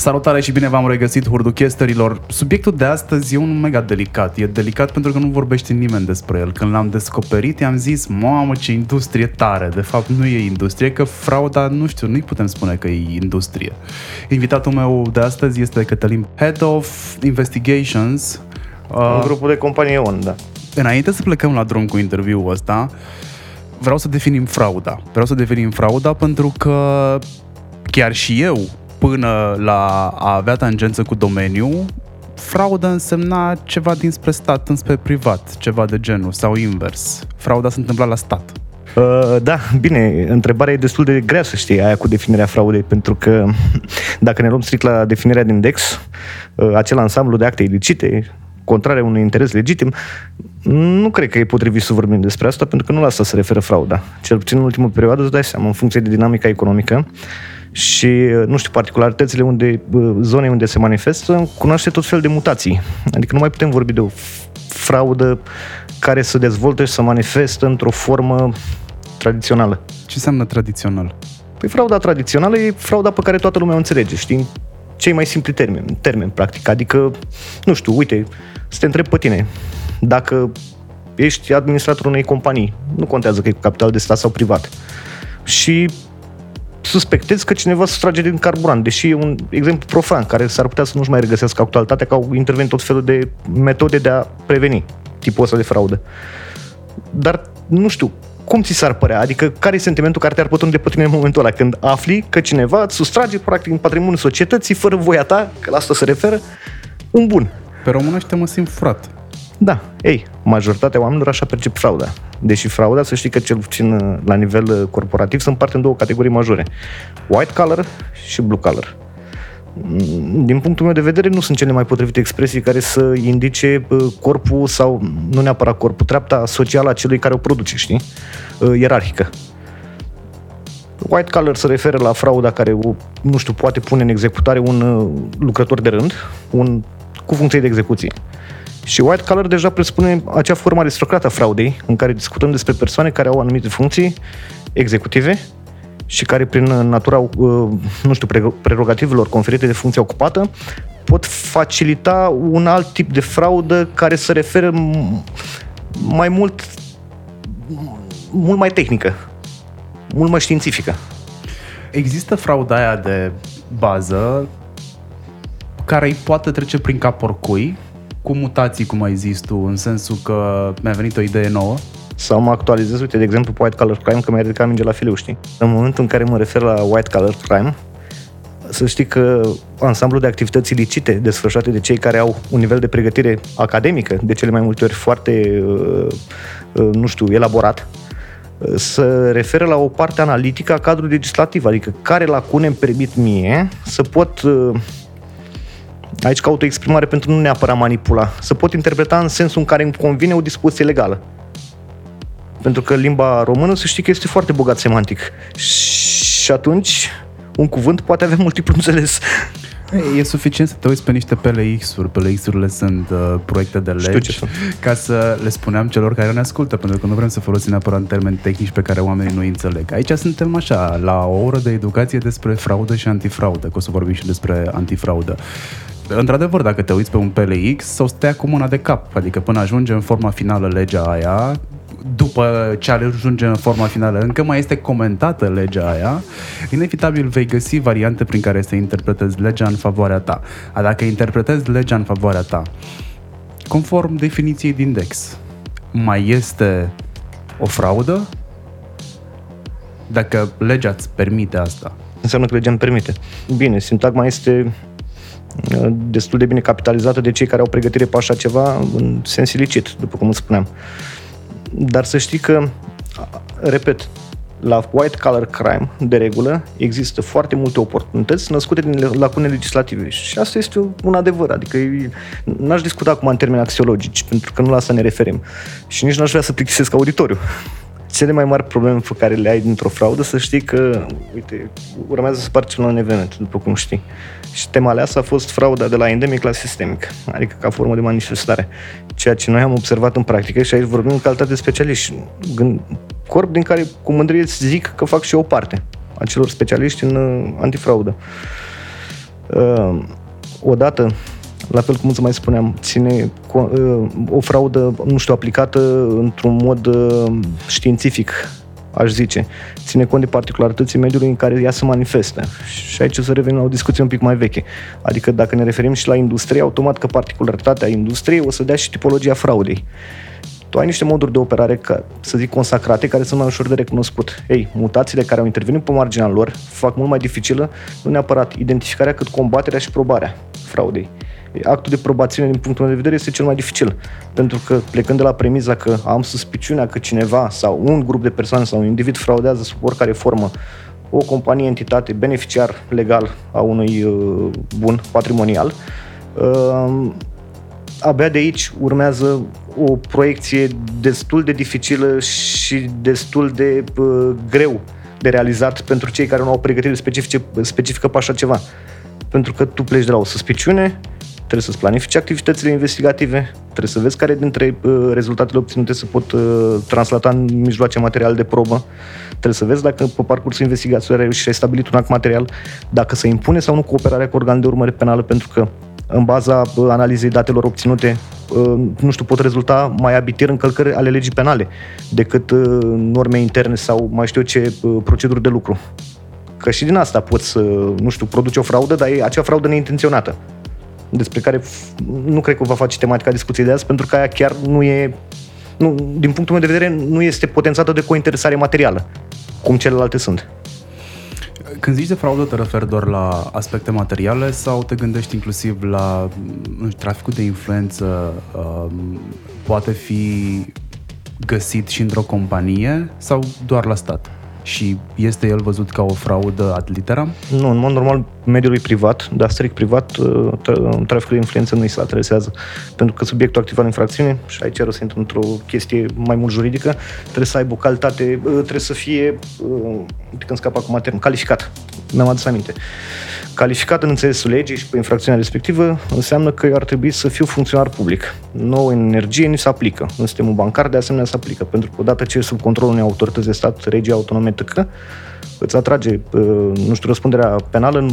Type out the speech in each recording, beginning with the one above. Salutare și bine v-am regăsit, hurduchesterilor. Subiectul de astăzi e unul mega delicat. E delicat pentru că nu vorbește nimeni despre el. Când l-am descoperit, i-am zis, mamă, ce industrie tare. De fapt, nu e industrie, că frauda, nu știu, nu-i putem spune că e industrie. Invitatul meu de astăzi este Cătălin, Head of Investigations. În grupul de companie Onda. Înainte să plecăm la drum cu interviul ăsta, vreau să definim frauda. Vreau să definim frauda pentru că chiar și eu, până la a avea tangență cu domeniul, frauda însemna ceva dinspre stat, înspre privat, ceva de genul, sau invers. Frauda se întâmpla la stat. Da, bine, întrebarea e destul de grea, să știi, aia cu definirea fraudei, pentru că dacă ne luăm strict la definirea din DEX, acel ansamblu de acte ilicite, contrare unui interes legitim, nu cred că e potrivit să vorbim despre asta, pentru că nu la asta se referă frauda. Cel puțin în ultima perioadă, îți dai seama, în funcție de dinamica economică și, nu știu, particularitățile zonei unde se manifestă, cunoaște tot fel de mutații. Adică nu mai putem vorbi de o fraudă care se dezvoltă și se manifestă într-o formă tradițională. Ce înseamnă tradițional? Păi frauda tradițională e frauda pe care toată lumea o înțelege, știi? Cei mai simpli termeni, practic. Adică, nu știu, uite, să te întreb pe tine, dacă ești administratorul unei companii, nu contează că e cu capital de stat sau privat, și suspectezi că cineva sustrage din carburant, deși e un exemplu profan, care s-ar putea să nu-și mai regăsească actualitatea, că au intervenit tot felul de metode de a preveni tipul ăsta de fraudă. Dar, nu știu, cum ți s-ar părea? Adică care e sentimentul care te-ar pătrunde pe tine în momentul ăla când afli că cineva îți sustrage practic în patrimoniul societății fără voia ta, că la asta se referă, un bun? Pe românește mă simt furat. Da, ei, majoritatea oamenilor așa percep frauda. Deși frauda, să știi că cel puțin la nivel corporativ se împarte în două categorii majore: white collar și blue collar. Din punctul meu de vedere, nu sunt cele mai potrivite expresii care să indice corpul sau, nu neapărat corpul, treapta socială a celui care o produce, știi? Ierarhică. White collar se referă la frauda care, nu știu, poate pune în executare un lucrător de rând, cu funcție de execuție. Și white collar deja presupune acea formă aristocrată a fraudei, în care discutăm despre persoane care au anumite funcții executive și care, prin natura, nu știu, prerogativelor conferite de funcția ocupată, pot facilita un alt tip de fraudă care se referă mai mult mai tehnică, mult mai științifică. Există frauda aia de bază care îi poate trece prin cap oricui, cu mutații, cum ai zis tu, în sensul că mi-a venit o idee nouă. Sau mă actualizez, uite, de exemplu, pe white collar crime, că mi-a ridicat mingea la fileu, știi? În momentul în care mă refer la white collar crime, să știi că ansamblul de activități ilicite desfășurate de cei care au un nivel de pregătire academică, de cele mai multe ori foarte, nu știu, elaborat, se referă la o parte analitică a cadrului legislativ, adică care lacune îmi permit mie să pot... Aici caut o exprimare pentru nu neapărat manipula, să pot interpreta în sensul în care îmi convine o dispoziție legală. Pentru că limba română, să știi că este foarte bogat semantic. Și atunci, un cuvânt poate avea multiplu înțeles. E suficient să te uiți pe niște PLX-uri. PLX-urile sunt proiecte de legi, ca să le spuneam celor care ne ascultă, pentru că nu vrem să folosim neapărat termeni tehnici pe care oamenii nu înțeleg. Aici suntem așa, la o oră de educație despre fraudă și antifraudă, că o să vorbim și despre antifraudă. Într-adevăr, dacă te uiți pe un PLX, o să te ia cu mâna de cap, adică până ajunge în forma finală legea aia, după ce ajunge în forma finală, încă mai este comentată legea aia, inevitabil vei găsi variante prin care să interpretezi legea în favoarea ta. Dacă interpretezi legea în favoarea ta, conform definiției din DEX, mai este o fraudă? Dacă legea îți permite asta. Înseamnă că legea îmi permite. Bine, sintagma este destul de bine capitalizată de cei care au pregătire pe așa ceva în sens ilicit, după cum îți spuneam. Dar să știi că, repet, la white collar crime, de regulă, există foarte multe oportunități născute din lacune legislative. Și asta este un adevăr, adică n-aș discuta acum în termeni axiologici, pentru că nu la asta ne referim. Și nici n-aș vrea să plictisesc auditoriu. Cele mai mari probleme pe care le ai dintr-o fraudă, să știi că, uite, urmează să participăm la un eveniment, după cum știi. Și tema aleasă a fost frauda de la endemic la sistemic, adică ca formă de manifestare. Ceea ce noi am observat în practică, și aici vorbim în calitate de specialiști, corp din care cu mândrie zic că fac și eu parte, a celor specialiști în antifraudă. Odată, la fel cum îți mai spuneam, ține o fraudă, nu știu, aplicată într-un mod științific, aș zice, ține cont de particularității mediului în care ea se manifestă. Și aici o să revenim la o discuție un pic mai veche. Adică dacă ne referim și la industrie, automat că particularitatea industriei o să dea și tipologia fraudei. Tu ai niște moduri de operare, ca, să zic, consacrate, care sunt mai ușor de recunoscut. Ei, mutațiile care au intervenit pe marginea lor fac mult mai dificilă, nu neapărat identificarea, cât combaterea și probarea fraudei. Actul de probațiune, din punctul meu de vedere, este cel mai dificil, pentru că plecând de la premiza că am suspiciunea că cineva sau un grup de persoane sau un individ fraudează sub oricare formă o companie, entitate, beneficiar legal a unui bun patrimonial, abia de aici urmează o proiecție destul de dificilă și destul de greu de realizat pentru cei care nu au pregătire specifică pe așa ceva. Pentru că tu pleci de la o suspiciune, trebuie să-ți planifici activitățile investigative, trebuie să vezi care dintre rezultatele obținute se pot translata în mijloace materiale de probă, trebuie să vezi dacă pe parcursul investigației ai stabilit un act material, dacă se impune sau nu cooperarea cu organul de urmărire penală, pentru că în baza analizei datelor obținute, nu știu, pot rezulta mai abitir încălcări ale legii penale decât norme interne sau mai știu eu ce proceduri de lucru. Că și din asta poți să, nu știu, produci o fraudă, dar e acea fraudă neintenționată, despre care nu cred că va face tematica discuției de azi, pentru că aia chiar nu e, nu, din punctul meu de vedere, nu este potențată de cointeresare materială, cum celelalte sunt. Când zici de fraudă, te referi doar la aspecte materiale sau te gândești inclusiv la, nu știu, traficul de influență? Poate fi găsit și într-o companie sau doar la stat? Și este el văzut ca o fraudă ad literam? Nu, în mod normal mediului privat, dar strict privat, traficul de influență nu îi se adresează, pentru că subiectul activ al infracțiunii, și aici o să intru într-o chestie mai mult juridică, trebuie să aibă o calitate, trebuie să fie, când scap acum termen, calificat. Mi-am adus aminte. Calificat în înțelesul legii și pe infracțiunea respectivă înseamnă că eu ar trebui să fiu funcționar public. Nouă energie nici se aplică. În sistemul bancar de asemenea se aplică, pentru că odată ce e sub controlul unei autorități de stat, regia, autonomie, tăcă, îți atrage, nu știu, răspunderea penală în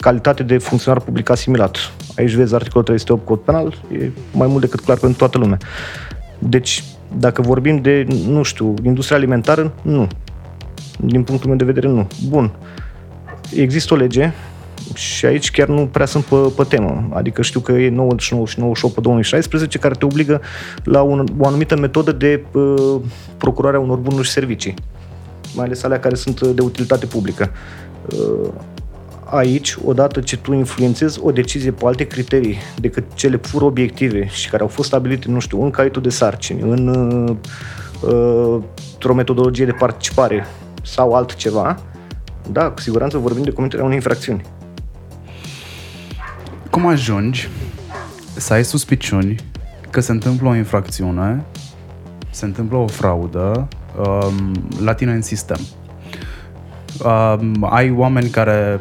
calitate de funcționar public asimilat. Aici vezi articolul 308 cod penal, e mai mult decât clar pentru toată lumea. Deci, dacă vorbim de, nu știu, industria alimentară, nu. Din punctul meu de vedere, nu. Bun. Există o lege și aici chiar nu prea sunt pe temă. Adică știu că e 99 și 98 pe 2016 care te obligă la o anumită metodă de procurare a unor bunuri și servicii, mai ales alea care sunt de utilitate publică. Aici, odată ce tu influențezi o decizie pe alte criterii decât cele pur obiective și care au fost stabilite, nu știu, în caietul de sarcini, într-o metodologie de participare sau altceva, da, cu siguranță vorbim de comiterea unei infracțiuni. Cum ajungi să ai suspiciuni că se întâmplă o infracțiune, se întâmplă o fraudă la tine în sistem? Ai oameni care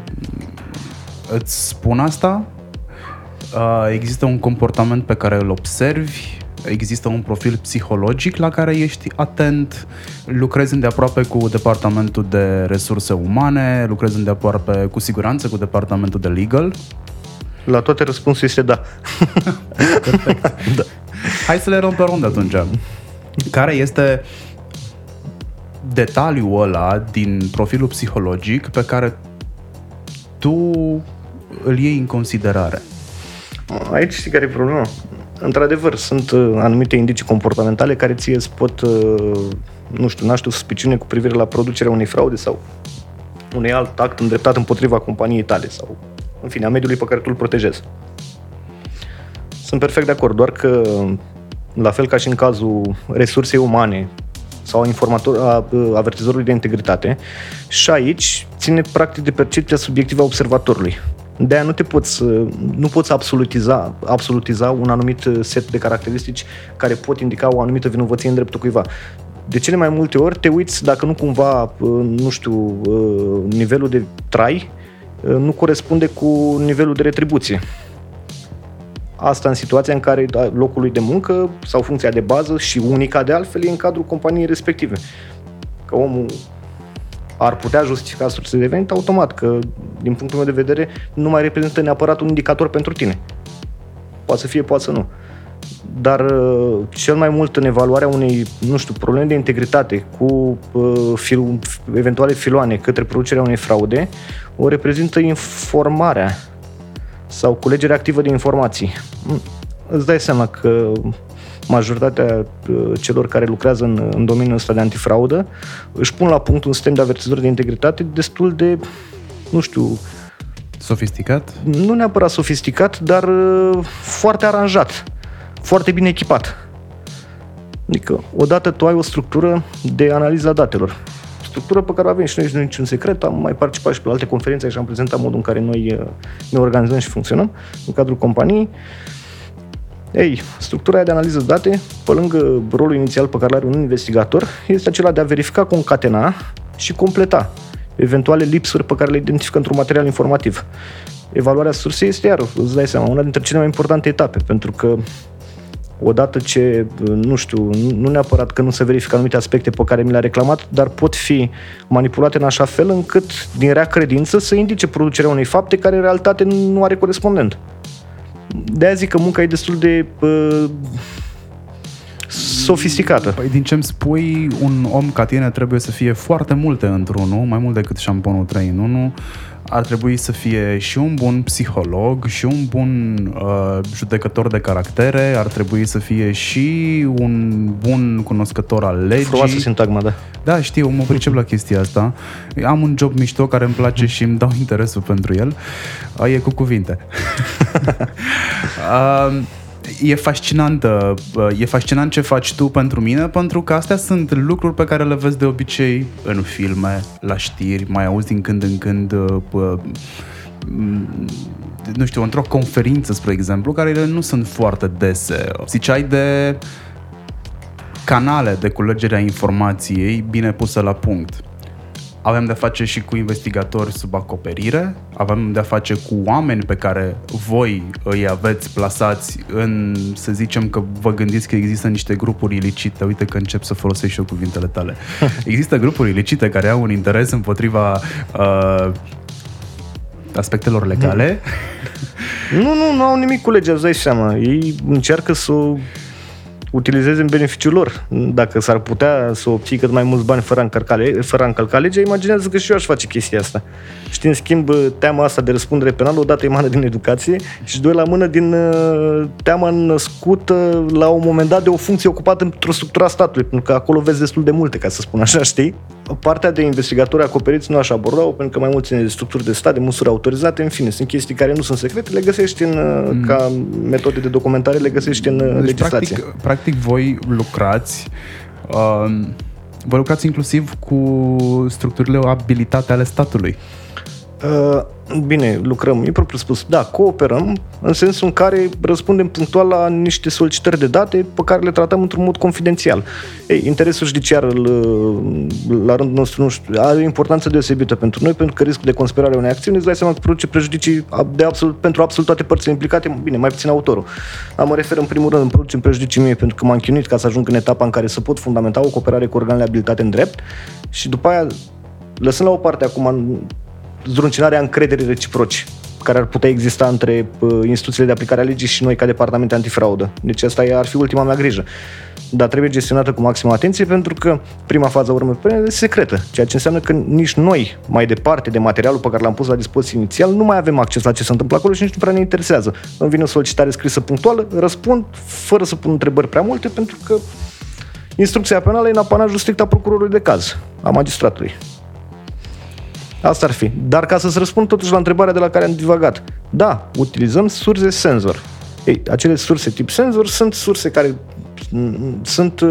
îți spun asta? Există un comportament pe care îl observi? Există un profil psihologic la care ești atent? Lucrezi îndeaproape cu departamentul de resurse umane? Lucrezi îndeaproape cu siguranță cu departamentul de legal? La toate răspunsul este da. Perfect. Da. Hai să le luăm pe rând atunci. Care este detaliul ăla din profilul psihologic pe care tu îl iei în considerare? Aici știi care e problema? Într-adevăr, sunt anumite indicii comportamentale care ție îți pot, nu știu, naște o suspiciune cu privire la producerea unei fraude sau unui alt act îndreptat împotriva companiei tale sau, în fine, a mediului pe care tu îl protejezi. Sunt perfect de acord, doar că, la fel ca și în cazul resursei umane sau a avertizorului de integritate, și aici ține practic de percepția subiectivă a observatorului. De-aia nu poți absolutiza un anumit set de caracteristici care pot indica o anumită vinovăție în dreptul cuiva. De cele mai multe ori te uiți dacă nu cumva, nu știu, nivelul de trai nu corespunde cu nivelul de retribuție. Asta în situația în care locul de muncă sau funcția de bază și unica de altfel e în cadrul companiei respective. Că omul ar putea justifica sursele de venit, automat că, din punctul meu de vedere, nu mai reprezintă neapărat un indicator pentru tine. Poate să fie, poate să nu. Dar cel mai mult în evaluarea unei, nu știu, probleme de integritate cu eventuale filoane către producerea unei fraude, o reprezintă informarea sau culegerea activă de informații. Îți dai seama că majoritatea celor care lucrează în domeniul ăsta de antifraudă își pun la punct un sistem de avertizări de integritate destul de, nu știu... Sofisticat? Nu neapărat sofisticat, dar foarte aranjat, foarte bine echipat. Adică, odată tu ai o structură de analiză a datelor, structură pe care o avem și noi, nu e niciun secret, am mai participat și pe alte conferințe și am prezentat modul în care noi ne organizăm și funcționăm în cadrul companiei. Ei, structura aia de analiză de date, pe lângă rolul inițial pe care l-are un investigator, este acela de a verifica, concatena și completa eventuale lipsuri pe care le identifică într-un material informativ. Evaluarea sursei este, iar, îți dai seama, una dintre cele mai importante etape, pentru că odată ce, nu știu, nu neapărat că nu se verifică anumite aspecte pe care mi le-a reclamat, dar pot fi manipulate în așa fel încât, din rea credință, să indice producerea unei fapte care în realitate nu are corespondent. De-aia zic că munca e destul de sofisticată. Păi din ce-mi spui, un om ca tine trebuie să fie foarte multe într-unul, mai mult decât șamponul 3 în 1. Ar trebui să fie și un bun psiholog, și un bun judecător de caractere, ar trebui să fie și un bun cunoscător al legii. Frumoasă sintagma, da. Da, știu, mă pricep la chestia asta. Am un job mișto care îmi place și îmi dau interesul pentru el. E cu cuvinte. E fascinant ce faci tu pentru mine, pentru că astea sunt lucruri pe care le vezi de obicei în filme, la știri, mai auzi din când în când, nu știu, într-o conferință, spre exemplu, care ele nu sunt foarte dese. Ziceai de canale de culegere a informației bine puse la punct. Avem de-a face și cu investigatori sub acoperire, avem de-a face cu oameni pe care voi îi aveți plasați în, să zicem că vă gândiți că există niște grupuri ilicite, uite că încep să folosesc și eu cuvintele tale. Există grupuri ilicite care au un interes împotriva aspectelor legale? Nu au nimic cu legea, îți dai seama. Ei încearcă să utilizeze în beneficiul lor. Dacă s-ar putea să obții cât mai mulți bani fără a încălca legea, imaginează că și eu aș face chestia asta. Știi, în schimb, teama asta de răspundere penală, odată emană din educație și doi la mână din teama născută la un moment dat de o funcție ocupată într-o structură a statului, pentru că acolo vezi destul de multe, ca să spun așa, știi? Partea de investigatori acoperiți nu aș aborda-o, pentru că mai mulți de structuri de stat, de măsuri autorizate, în fine, sunt chestii care nu sunt secrete, le găsești ca metode de documentare, le găsești în legislație. Practic voi lucrați inclusiv cu structurile abilitate ale statului. Bine, lucrăm, e propriu spus, da, cooperăm în sensul în care răspundem punctual la niște solicitări de date pe care le tratăm într-un mod confidențial. Ei, interesul judiciar la rândul nostru, nu știu, are o importanță deosebită pentru noi, pentru că riscul de conspirare a unei acțiuni, îți dai seama că produce prejudicii pentru absolut toate părțile implicate, bine, mai puțin autorul. Dar mă refer în primul rând, îmi produce prejudicii mie pentru că m-am chinuit ca să ajung în etapa în care să pot fundamenta o cooperare cu organele abilitate în drept și după aia, lăsând la o parte acum zdruncinarea încrederii reciproci care ar putea exista între instituțiile de aplicare a legii și noi ca departamente antifraudă. Deci asta ar fi ultima mea grijă. Dar trebuie gestionată cu maximă atenție pentru că prima fază a urmei este secretă, ceea ce înseamnă că nici noi, mai departe de materialul pe care l-am pus la dispoziție inițial, nu mai avem acces la ce se întâmplă acolo și nici nu prea ne interesează. Îmi vine o solicitare scrisă punctuală, răspund fără să pun întrebări prea multe pentru că instrucția penală e în apanajul strict a procurorului de caz, a magistratului. Asta ar fi. Dar ca să-ți răspund totuși la întrebarea de la care am divagat. Da, utilizăm surse senzor. Ei, acele surse tip senzor sunt surse care sunt...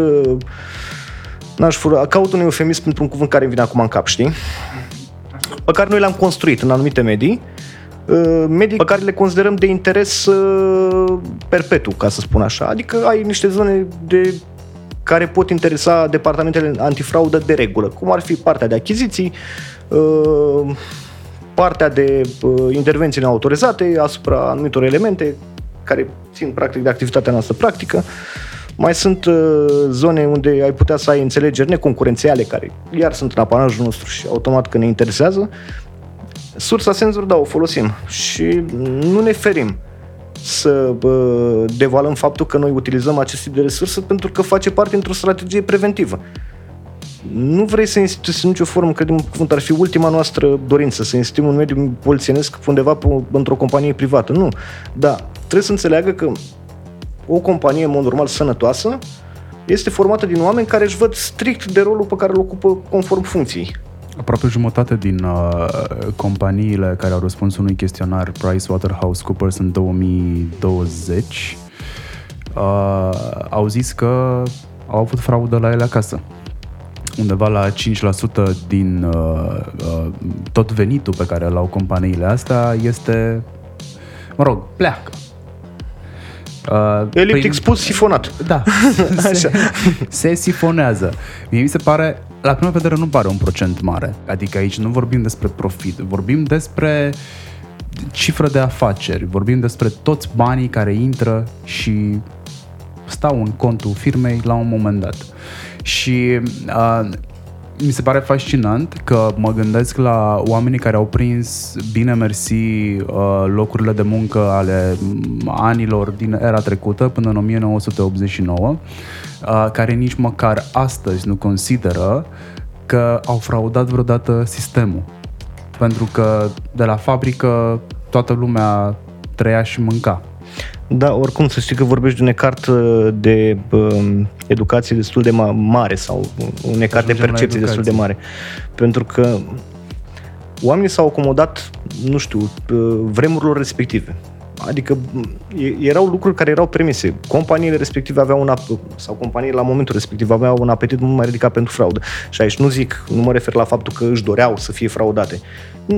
Caut un eufemism pentru un cuvânt care îmi vine acum în cap, știi? Pe care noi le-am construit în anumite medii pe care le considerăm de interes perpetu, ca să spun așa. Adică ai niște zone de... care pot interesa departamentele antifraudă de regulă, cum ar fi partea de achiziții, partea de intervenții neautorizate asupra anumitor elemente care țin practic de activitatea noastră practică, Mai sunt zone unde ai putea să ai înțelegeri neconcurențiale care iar sunt în apanajul nostru și automat că ne interesează. Sursa senzor, da, o folosim și nu ne ferim să devalăm faptul că noi utilizăm acest tip de resurse pentru că face parte într-o strategie preventivă. Nu vrei să instituim nicio formă, credem că ar fi ultima noastră dorință, să instituim un mediu polițienesc undeva într-o companie privată. Nu, dar trebuie să înțeleagă că o companie, în mod normal, sănătoasă este formată din oameni care își văd strict de rolul pe care îl ocupă conform funcției. Aproape jumătate din companiile care au răspuns unui chestionar PricewaterhouseCoopers în 2020 au zis că au avut fraudă la ele acasă. Undeva la 5% din tot venitul pe care îl au companiile astea este, mă rog, pleacă. Eliptic spus, sifonat. Da, se sifonează. Mie mi se pare, la prima vedere nu pare un procent mare. Adică aici nu vorbim despre profit, vorbim despre cifră de afaceri, vorbim despre toți banii care intră și stau în contul firmei la un moment dat. Și mi se pare fascinant că mă gândesc la oamenii care au prins bine mersi locurile de muncă ale anilor din era trecută până în 1989, care nici măcar astăzi nu consideră că au fraudat vreodată sistemul. Pentru că de la fabrică toată lumea trăia și mânca. Da, oricum să știi că vorbești de un ecart de educație destul de mare sau un ecart de percepție destul de mare, pentru că oamenii s-au acomodat, nu știu, vremurilor respective. Adică erau lucruri care erau premise. Companiile respective aveau companiile la momentul respectiv aveau un apetit mult mai ridicat pentru fraudă. Și aici nu mă refer la faptul că își doreau să fie fraudate.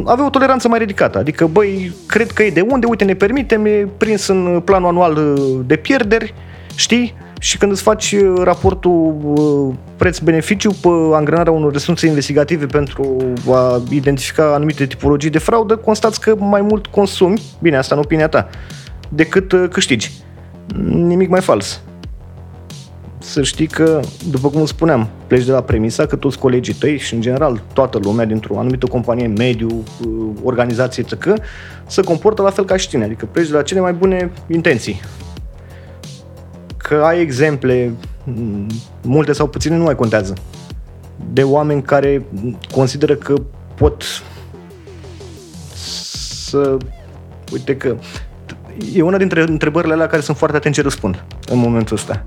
Aveau o toleranță mai ridicată. Adică, băi, cred că e de unde, uite, ne permitem, e prins în planul anual de pierderi, știi? Și când îți faci raportul preț-beneficiu pe angrenarea unor resurse investigative pentru a identifica anumite tipologii de fraudă, constați că mai mult consumi, bine, asta în opinia ta, decât câștigi. Nimic mai fals. Să știi că, după cum spuneam, pleci de la premisa că toți colegii tăi și, în general, toată lumea dintr-o anumită companie, mediu, organizație, etc., se comportă la fel ca și tine, adică pleci de la cele mai bune intenții. Că ai exemple, multe sau puține, nu mai contează, de oameni care consideră că pot să... Uite că e una dintre întrebările alea care sunt foarte atent ce răspund în momentul ăsta.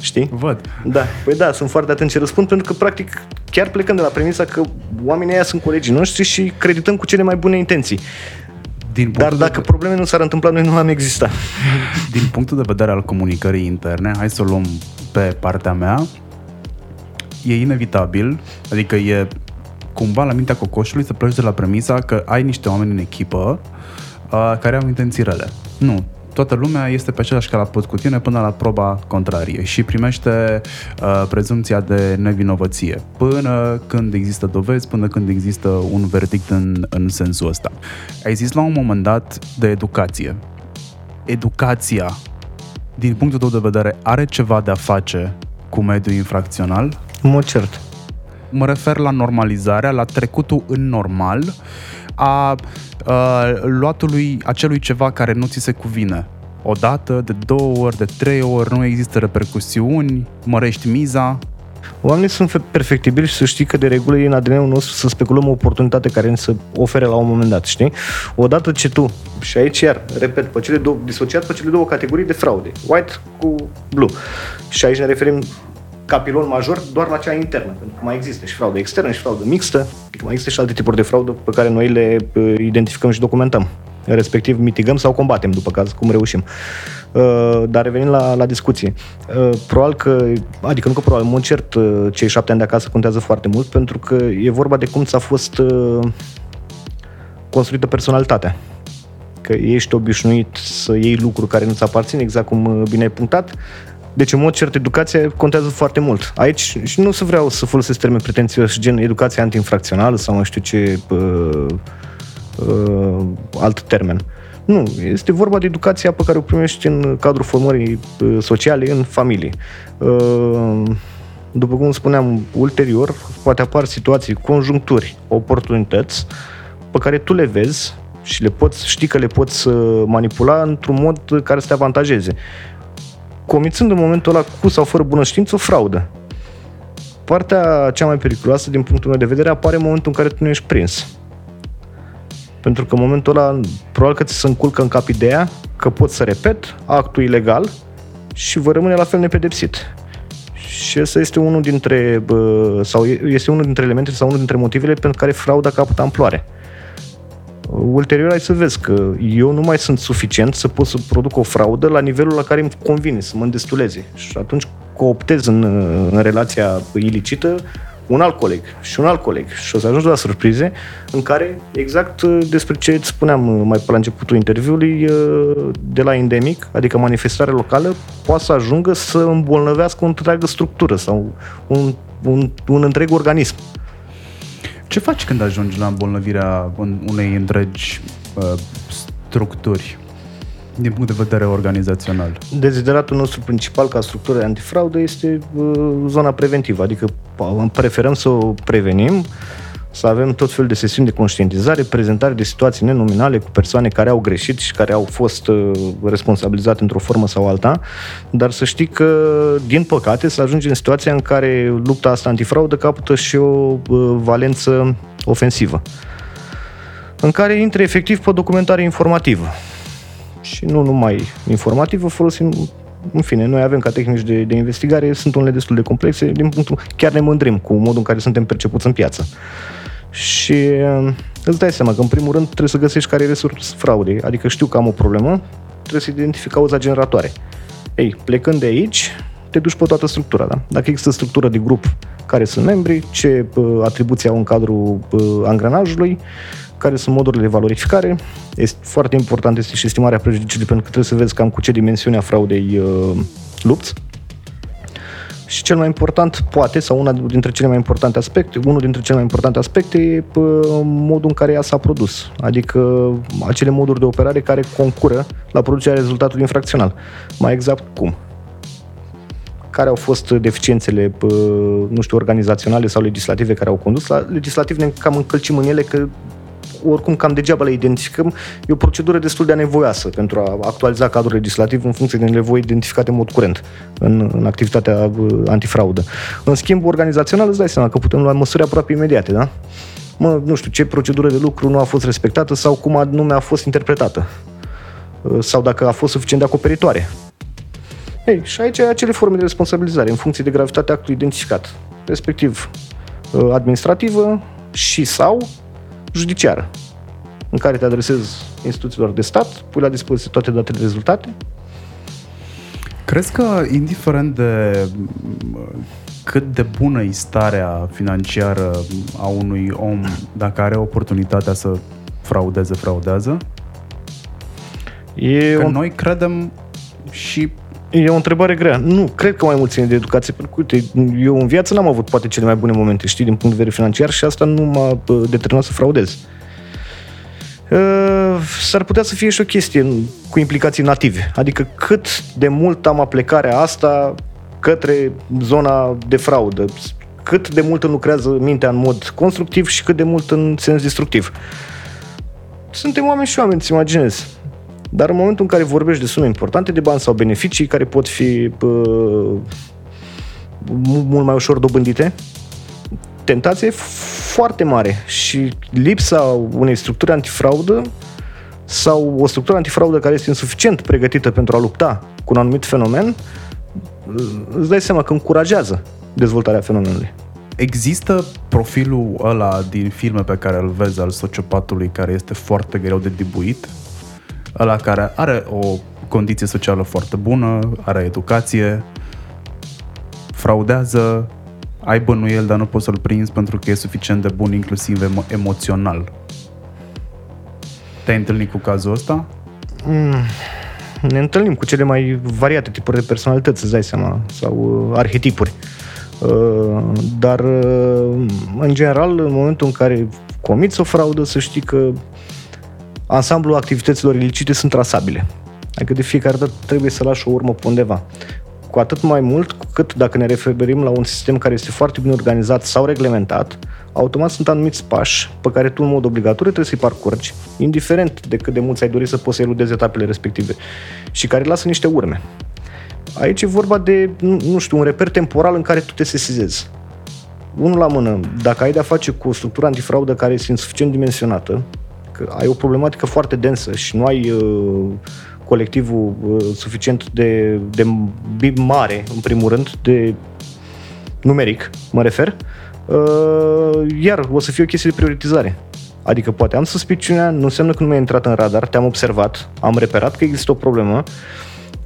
Știi? Văd. Da, păi da, sunt foarte atent ce răspund, pentru că, practic, chiar plecând de la premisa că oamenii aia sunt colegii noștri și credităm cu cele mai bune intenții. Dar dacă probleme nu s-ar întâmpla, noi nu am existat. Din punctul de vedere al comunicării interne, hai să o luăm pe partea mea, e inevitabil, adică e cumva la mintea cocoșului să pleci de la premisa că ai niște oameni în echipă care au intenții rele. Nu. Toată lumea este pe același calapod cu tine până la proba contrarie și primește prezumția de nevinovăție până când există dovezi, până când există un verdict în sensul ăsta. Ai zis la un moment dat de educație. Educația, din punctul tău de vedere, are ceva de a face cu mediul infracțional? Mă cert. Mă refer la normalizarea, la trecutul în normal, a luatului acelui ceva care nu ți se cuvine. O dată, de două ori, de trei ori, nu există repercusiuni, mărești miza. Oamenii sunt perfectibili și să știi că de regulă e în ADN-ul nostru să speculăm o oportunitate care ne se ofere la un moment dat, știi? Odată ce tu, și aici iar, repet, pe cele două, disociat pe cele două categorii de fraude, white cu blue, și aici ne referim ca pilon major doar la cea internă, pentru că mai există și fraudă externă și fraudă mixtă, adică mai există și alte tipuri de fraudă pe care noi le identificăm și documentăm, respectiv mitigăm sau combatem, după caz, cum reușim. Dar revenind la discuție, probabil că, adică nu că probabil, mă cert, cei 7 ani de acasă contează foarte mult, pentru că e vorba de cum ți-a fost construită personalitatea. Că ești obișnuit să iei lucruri care nu ți aparțin, exact cum bine ai punctat. Deci, în mod cert, educația contează foarte mult. Aici, și nu să vreau să folosesc termeni pretențioși, gen educație anti-infracțională sau nu știu ce alt termen. Nu, este vorba de educația pe care o primești în cadrul formării sociale în familie. După cum spuneam, ulterior, poate apar situații, conjuncturi, oportunități pe care tu le vezi și le poți, știi că le poți manipula într-un mod care să te avantajeze, comițând în momentul ăla, cu sau fără bună știință, o fraudă. Partea cea mai periculoasă, din punctul meu de vedere, apare în momentul în care tu nu ești prins. Pentru că în momentul ăla, probabil că ți se înculcă în cap ideea că poți să repet actul ilegal și vă rămâne la fel nepedepsit. Și ăsta este unul dintre, sau este unul dintre elementele sau unul dintre motivele pentru care frauda capătă amploare. Ulterior ai să vezi că eu nu mai sunt suficient să pot să produc o fraudă la nivelul la care îmi convine, să mă îndestuleze. Și atunci cooptez în relația ilicită un alt coleg și un alt coleg și o să ajungi la surprize în care, exact despre ce îți spuneam mai pe la începutul interviului, de la endemic, adică manifestarea locală, poate să ajungă să îmbolnăvească o întreagă structură sau un întreg organism. Ce faci când ajungi la îmbolnăvirea unei întregi structuri din punct de vedere organizațional? Dezideratul nostru principal ca structură de antifraudă este zona preventivă, adică preferăm să o prevenim, să avem tot felul de sesiuni de conștientizare, prezentare de situații nenominale cu persoane care au greșit și care au fost responsabilizate într-o formă sau alta, dar să știi că, din păcate, să ajungi în situația în care lupta asta antifraudă capătă și o valență ofensivă, în care intre efectiv pe documentare informativă. Și nu numai informativă, folosim, în fine, noi avem ca tehnici de investigare, sunt unele destul de complexe, chiar ne mândrim cu modul în care suntem percepuți în piață. Și îți dai seama că, în primul rând, trebuie să găsești care e resursul fraudei, adică știu că am o problemă, trebuie să identific cauza generatoare. Ei, plecând de aici, te duci pe toată structura, da? Dacă există structură de grup, care sunt membrii, ce atribuții au în cadrul angrenajului, care sunt modurile de valorificare. Este foarte important, este și estimarea prejudiciului, pentru că trebuie să vezi cam cu ce dimensiune a fraudei lupți. Și cel mai important, poate, sau unul dintre cele mai importante aspecte e modul în care ea s-a produs, adică acele moduri de operare care concură la producerea rezultatului infracțional. Mai exact cum? Care au fost deficiențele, organizaționale sau legislative care au condus. La legislativ ne cam încălcim în ele că oricum cam degeaba le identificăm, e o procedură destul de anevoioasă pentru a actualiza cadrul legislativ în funcție de nevoi identificate în mod curent în activitatea antifraudă. În schimb, organizațional, îți dai seama că putem lua măsuri aproape imediate, da? Ce procedură de lucru nu a fost respectată sau cum anume a fost interpretată sau dacă a fost suficient de acoperitoare. Ei, și aici ai acele forme de responsabilizare în funcție de gravitatea actului identificat, respectiv administrativă și sau judiciară, în care te adresezi instituțiilor de stat, pui la dispoziție toate datele de rezultate. Crezi că, indiferent de cât de bună e starea financiară a unui om, dacă are oportunitatea să fraudează? Noi credem și... E o întrebare grea. Nu, cred că mai mult ține de educație, pentru că, eu în viață n-am avut poate cele mai bune momente, din punct de vedere financiar, și asta nu m-a determinat să fraudez. S-ar putea să fie și o chestie cu implicații native, adică cât de mult am aplecarea asta către zona de fraudă, cât de mult îmi lucrează mintea în mod constructiv și cât de mult în sens destructiv. Suntem oameni și oameni, îți imaginezi. Dar în momentul în care vorbești de sume importante, de bani sau beneficii care pot fi mult mai ușor dobândite, tentația e foarte mare și lipsa unei structuri antifraudă sau o structură antifraudă care este insuficient pregătită pentru a lupta cu un anumit fenomen, îți dai seama că încurajează dezvoltarea fenomenului. Există profilul ăla din filme pe care îl vezi al sociopatului care este foarte greu de dibuit? Ăla care are o condiție socială foarte bună, are educație, fraudează, ai bănuiel, dar nu poți să-l prinzi pentru că e suficient de bun, inclusiv emoțional. Te-ai întâlnit cu cazul ăsta? Ne întâlnim cu cele mai variate tipuri de personalități, îți dai seama, sau arhetipuri. Dar, în general, în momentul în care comiți o fraudă, să știi că ansamblul activităților ilicite sunt trasabile. Adică de fiecare dată trebuie să lași o urmă pe undeva. Cu atât mai mult cu cât dacă ne referim la un sistem care este foarte bine organizat sau reglementat, automat sunt anumiți pași pe care tu în mod obligatoriu trebuie să-i parcurgi, indiferent de cât de mult ai dori să poți să eludezi etapele respective și care lasă niște urme. Aici e vorba de, nu știu, un reper temporal în care tu te sesizezi. Unul la mână, dacă ai de-a face cu o structură antifraudă care este insuficient dimensionată, că ai o problematică foarte densă și nu ai colectivul suficient de mare, în primul rând, de numeric, mă refer, iar o să fie o chestie de prioritizare. Adică poate am suspiciunea, nu înseamnă că nu mi-a intrat în radar, te-am observat, am reperat că există o problemă,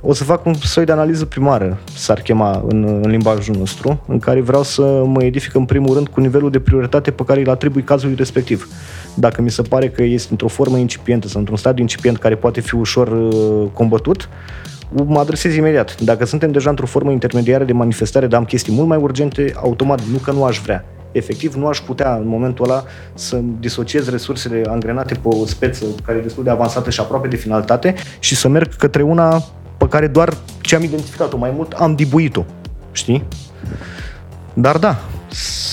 o să fac un soi de analiză primară, s-ar chema în limbajul nostru, în care vreau să mă edific în primul rând cu nivelul de prioritate pe care îl atribui cazului respectiv. Dacă mi se pare că este într-o formă incipientă sau într-un stadiu incipient care poate fi ușor combătut, mă adresez imediat. Dacă suntem deja într-o formă intermediară de manifestare, dar am chestii mult mai urgente, automat nu că nu aș vrea. Efectiv, nu aș putea în momentul ăla să disociez resursele angrenate pe o speță care e destul de avansată și aproape de finalitate și să merg către una pe care doar ce am identificat-o, mai mult am dibuit-o, știi? Dar da,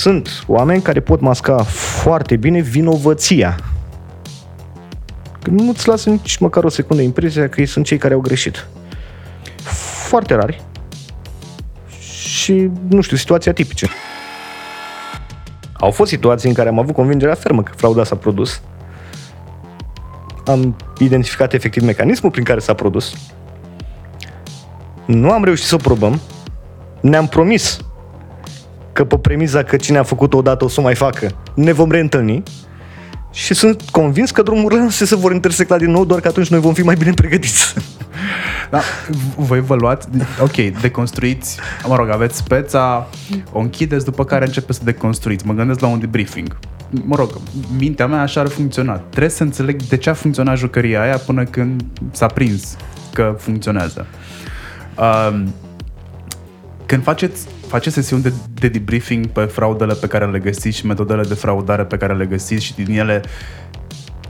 sunt oameni care pot masca foarte bine vinovăția. Nu-ți lasă nici măcar o secundă impresia că ei sunt cei care au greșit. Foarte rari și, nu știu, situații atipice. Au fost situații în care am avut convingerea fermă că frauda s-a produs. Am identificat efectiv mecanismul prin care s-a produs. Nu am reușit să o probăm. Ne-am promis că pe premiza că cine a făcut-o odată o să o mai facă, ne vom reîntâlni și sunt convins că drumurile noastre se vor intersecta din nou, doar că atunci noi vom fi mai bine pregătiți. Da, voi vă luați, ok, deconstruiți, mă rog, aveți speța, o închideți, după care începeți să deconstruiți. Mă gândesc la un debriefing. Mă rog, mintea mea așa ar funcționa. Trebuie să înțeleg de ce a funcționat jucăria aia până când s-a prins că funcționează. Când faceți sesiuni de debriefing pe fraudele pe care le găsiți și metodele de fraudare pe care le găsiți și din ele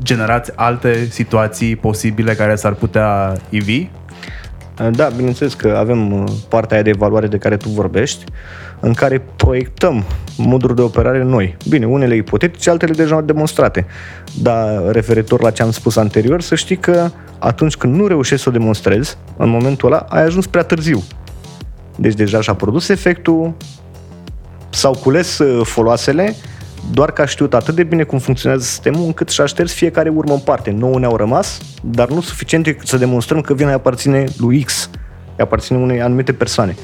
generați alte situații posibile care s-ar putea ivi? Da, bineînțeles că avem partea aia de evaluare de care tu vorbești, în care proiectăm moduri de operare noi. Bine, unele ipotetice, altele deja demonstrate. Dar referitor la ce am spus anterior, să știi că atunci când nu reușești să o demonstrezi, în momentul ăla ai ajuns prea târziu. Deci deja și-a produs efectul, s-au cules foloasele, doar că a știut atât de bine cum funcționează sistemul încât și-a șters fiecare urmă în parte. Nouă ne-au rămas, dar nu suficiente să demonstrăm că vina aparține lui X, aparține unei anumite persoane.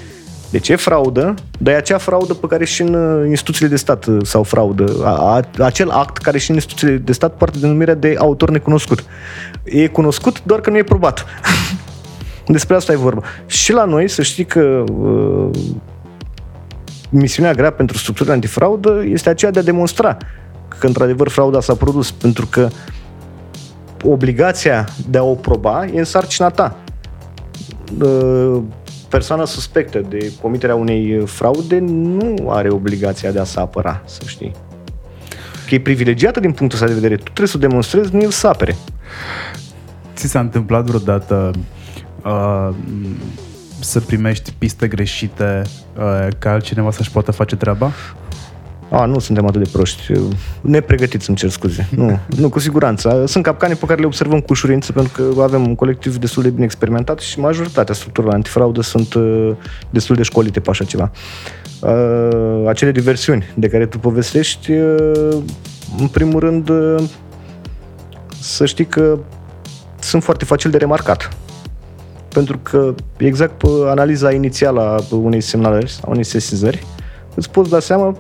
Deci e fraudă, dar e acea fraudă pe care și în instituțiile de stat sau fraudă, acel act care și în instituțiile de stat poartă denumirea de autor necunoscut. E cunoscut, doar că nu e probat. Despre asta e vorba. Și la noi, să știi că misiunea grea pentru structura antifraudă este aceea de a demonstra că într-adevăr frauda s-a produs, pentru că obligația de a o proba e în sarcina ta. Persoana suspectă de comiterea unei fraude nu are obligația de a se apăra, să știi. Că e privilegiată din punctul ăsta de vedere. Tu trebuie să o demonstrezi, nu el să apere. Ți s-a întâmplat vreodată să primești piste greșite ca altcineva să-și poată face treaba? Nu suntem atât de proști. Nepregătiți, îmi cer scuze. Nu, cu siguranță. Sunt capcane pe care le observăm cu ușurință pentru că avem un colectiv destul de bine experimentat și majoritatea structurilor antifraudă sunt destul de școlite pe așa ceva. Acele diversiuni de care tu povestești, în primul rând, să știi că sunt foarte facil de remarcat. Pentru că exact pe analiza inițială a unei semnalări sau unei sesizări îți poți da seama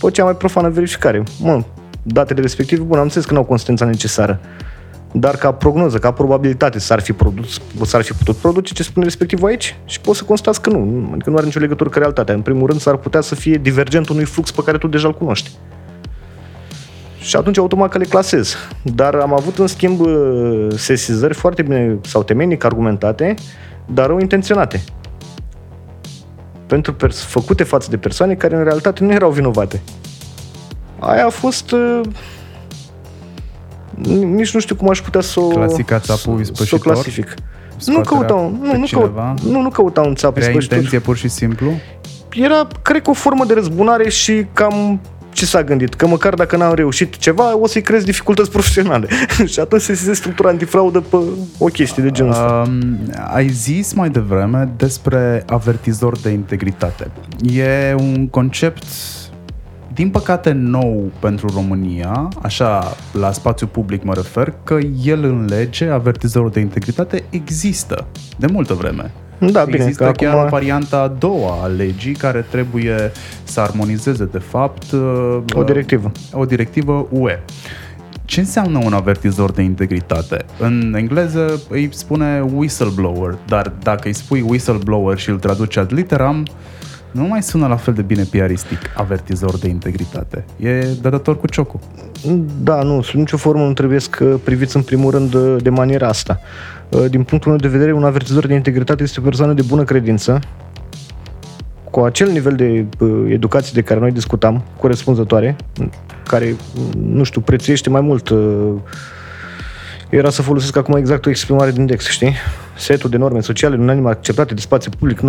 pe cea mai profană verificare. Datele respective, am înțeles că nu au consistența necesară, dar ca prognoză, ca probabilitate s-ar fi putut produce ce spune respectivul aici și poți să constați că nu, adică nu are nicio legătură cu realitatea. În primul rând s-ar putea să fie divergent unui flux pe care tu deja îl cunoști. Și atunci automat că le clasez. Dar am avut în schimb sesizări foarte bine sau temeinic argumentate, dar rău intenționate. Pentru făcute față de persoane care în realitate nu erau vinovate. Aia a fost nici nu știu cum aș putea să o clasific. Nu căutau un țap ispășitor. Era intenție pur și simplu? Era, cred că, o formă de răzbunare și cam ce s-a gândit? Că măcar dacă n-am reușit ceva, o să-i creez dificultăți profesionale. Și atunci se structura antifraudă pe o chestie de genul ăsta. Ai zis mai devreme despre avertizor de integritate. E un concept, din păcate, nou pentru România, așa, la spațiu public mă refer, că el în lege, avertizorul de integritate, există de multă vreme. Da, există bine, chiar acum varianta a doua a legii care trebuie să armonizeze, de fapt, o directivă UE. Ce înseamnă un avertizor de integritate? În engleză îi spune whistleblower, dar dacă îi spui whistleblower și îl traduci ad literam, nu mai sună la fel de bine PR-istic, avertizor de integritate. E dătător cu ciocul. Da, nu, sub nicio formă nu trebuie să priviți în primul rând de maniera asta. Din punctul meu de vedere, un avertizor de integritate este o persoană de bună credință, cu acel nivel de educație de care noi discutam, corespunzătoare, care, nu știu, prețuiește mai mult. Era să folosesc acum exact o exprimare din DEX, știi? Setul de norme sociale unanim acceptate de spațiu public, nu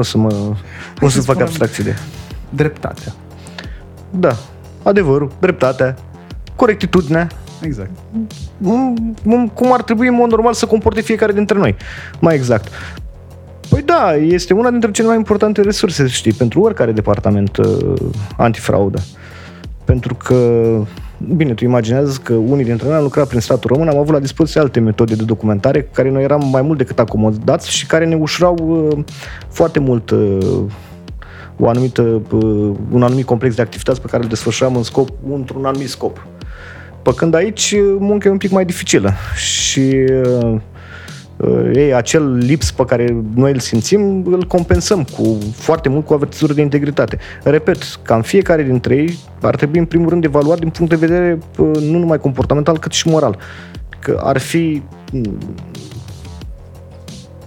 o să fac abstracție de dreptatea. Da, adevărul, dreptatea, corectitudinea. Exact. Cum ar trebui în mod normal să comporte fiecare dintre noi. Mai exact. Păi da, este una dintre cele mai importante resurse, știi, pentru oricare departament antifraudă. Pentru că, bine, tu imaginează că unii dintre noi am lucrat prin statul român, am avut la dispoziție alte metode de documentare cu care noi eram mai mult decât acomodați și care ne ușurau foarte mult un anumit complex de activități pe care îl desfășuram într-un anumit scop. Păcând aici, munca e un pic mai dificilă și acel lips pe care noi îl simțim, îl compensăm foarte mult cu avertizuri de integritate. Repet, cam fiecare dintre ei ar trebui în primul rând evaluat din punct de vedere nu numai comportamental, cât și moral. Că ar fi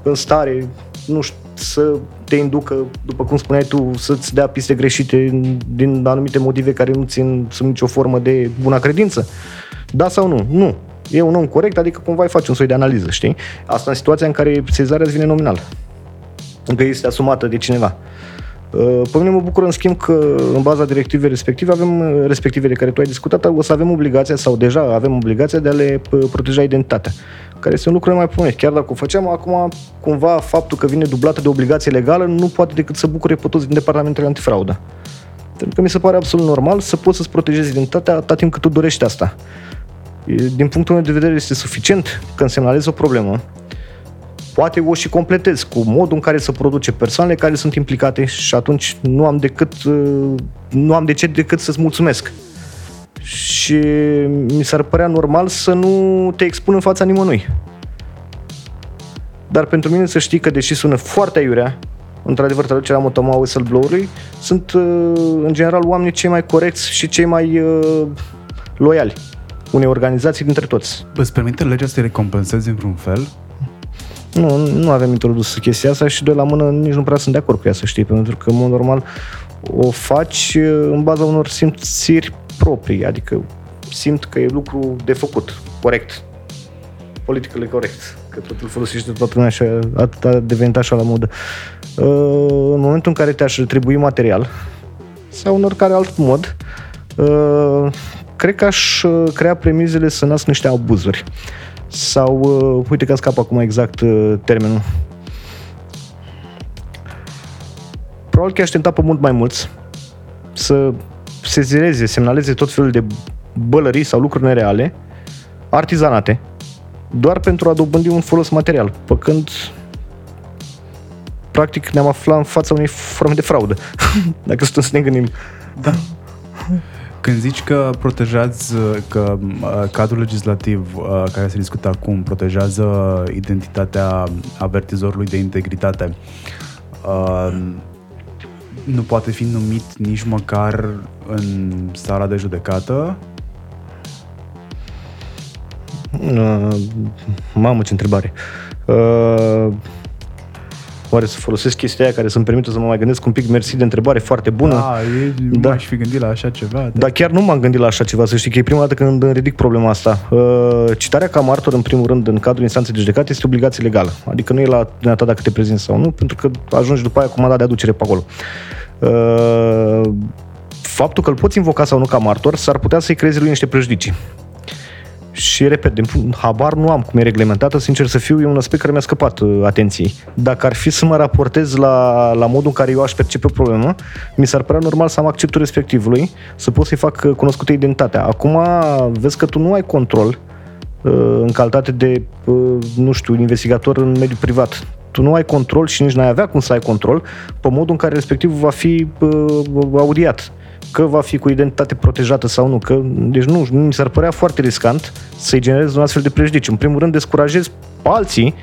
în stare, nu știu, să te inducă, după cum spuneai tu, să-ți dea piste greșite din anumite motive care nu țin sub nicio formă de bună credință. Da sau nu? Nu. E un om corect, adică cumva îi faci un soi de analiză, știi? Asta în situația în care sezarea îți vine nominal, încă este asumată de cineva. Pe mine mă bucur, în schimb, că în baza directivei respective de care tu ai discutat, o să avem obligația, sau deja avem obligația, de a le proteja identitatea, care este un lucru mai punești. Chiar dacă o făceam, acum cumva faptul că vine dublată de obligație legală nu poate decât să bucure pe toți din departamentele antifraudă. Pentru că mi se pare absolut normal să poți să-ți protejezi identitatea atâta timp cât tu dorești asta. Din punctul meu de vedere este suficient când semnalezi o problemă. Poate o și completez cu modul în care se produce, persoanele care sunt implicate, și atunci nu am decât să-ți mulțumesc. Și mi s-ar părea normal să nu te expun în fața nimănui. Dar pentru mine să știi că, deși sună foarte aiurea, într-adevăr traducerea motoma whistleblower-ului, sunt în general oamenii cei mai corecți și cei mai loiali unei organizații dintre toți. Îți permite legea să te recompensezi în vreun fel? Nu avem introdus chestia asta și, de la mână, nici nu prea sunt de acord cu ea, să știi, pentru că, în mod normal, o faci în baza unor simțiri proprii, adică simt că e lucru de făcut, corect, politicile corect, că tot îl folosește toată lumea și atâta devenit așa la modă. În momentul în care te-aș retribui material sau în oricare alt mod, cred că aș crea premizele să nasc niște abuzuri. Sau, uite că îmi scap acum exact termenul. Probabil că aș tenta pe mult mai mulți să semnaleze tot felul de bălării sau lucruri nereale, artizanate, doar pentru a dobândi un folos material, pe când practic ne-am aflat în fața unei forme de fraudă, dacă stăm să ne gândim. Da. Când zici că protejați, că cadrul legislativ care se discută acum protejează identitatea avertizorului de integritate, nu poate fi numit nici măcar în sala de judecată? Mamă, ce întrebare! oare să folosesc chestia aia care să-mi permită să mă mai gândesc un pic? Mersi de întrebare, foarte bună. Da, m-aș fi gândit la așa ceva. Dar chiar nu m-am gândit la așa ceva, să știi că e prima dată când îmi ridic problema asta. Citarea ca martor, în primul rând, în cadrul instanței de judecată, este obligație legală. Adică nu e la dumneata dacă te prezinți sau nu, pentru că ajungi după aia cu mandat de aducere pe acolo. Faptul că îl poți invoca sau nu ca martor s-ar putea să-i creeze lui niște prejudicii. Și, repet, habar nu am cum e reglementată, sincer să fiu, e un aspect care mi-a scăpat atenției. Dacă ar fi să mă raportez la modul în care eu aș percepe o problemă, mi s-ar părea normal să am acceptul respectivului, să pot să-i fac cunoscută identitatea. Acum, vezi că tu nu ai control în calitate de, nu știu, investigator în mediul privat. Tu nu ai control și nici n-ai avea cum să ai control pe modul în care respectivul va fi audiat. Că va fi cu identitate protejată sau nu, că deci nu, mi s-ar părea foarte riscant să-i generez un astfel de prejudiciu. În primul rând, descurajez pe alții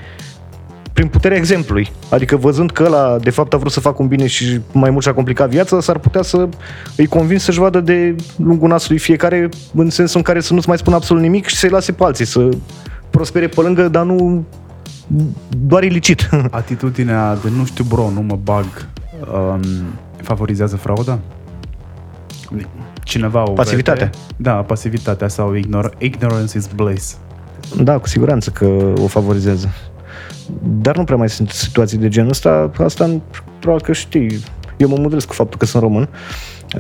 prin puterea exemplului. Adică văzând că ăla de fapt a vrut să facă un bine și mai mult și-a complicat viața, s-ar putea să îi convins să-și vadă de lungul nasului fiecare, în sensul în care să nu-ți mai spună absolut nimic și să-i lase pe alții să prospere pe lângă, dar nu doar ilicit. Atitudinea de nu știu bro, nu mă bag, favorizează frauda? Cineva o pasivitatea. Vede, da, pasivitatea sau ignorance is bliss. Da, cu siguranță că o favorizează. Dar nu prea mai sunt situații de genul ăsta. Asta probabil că știi. Eu mă mândresc cu faptul că sunt român,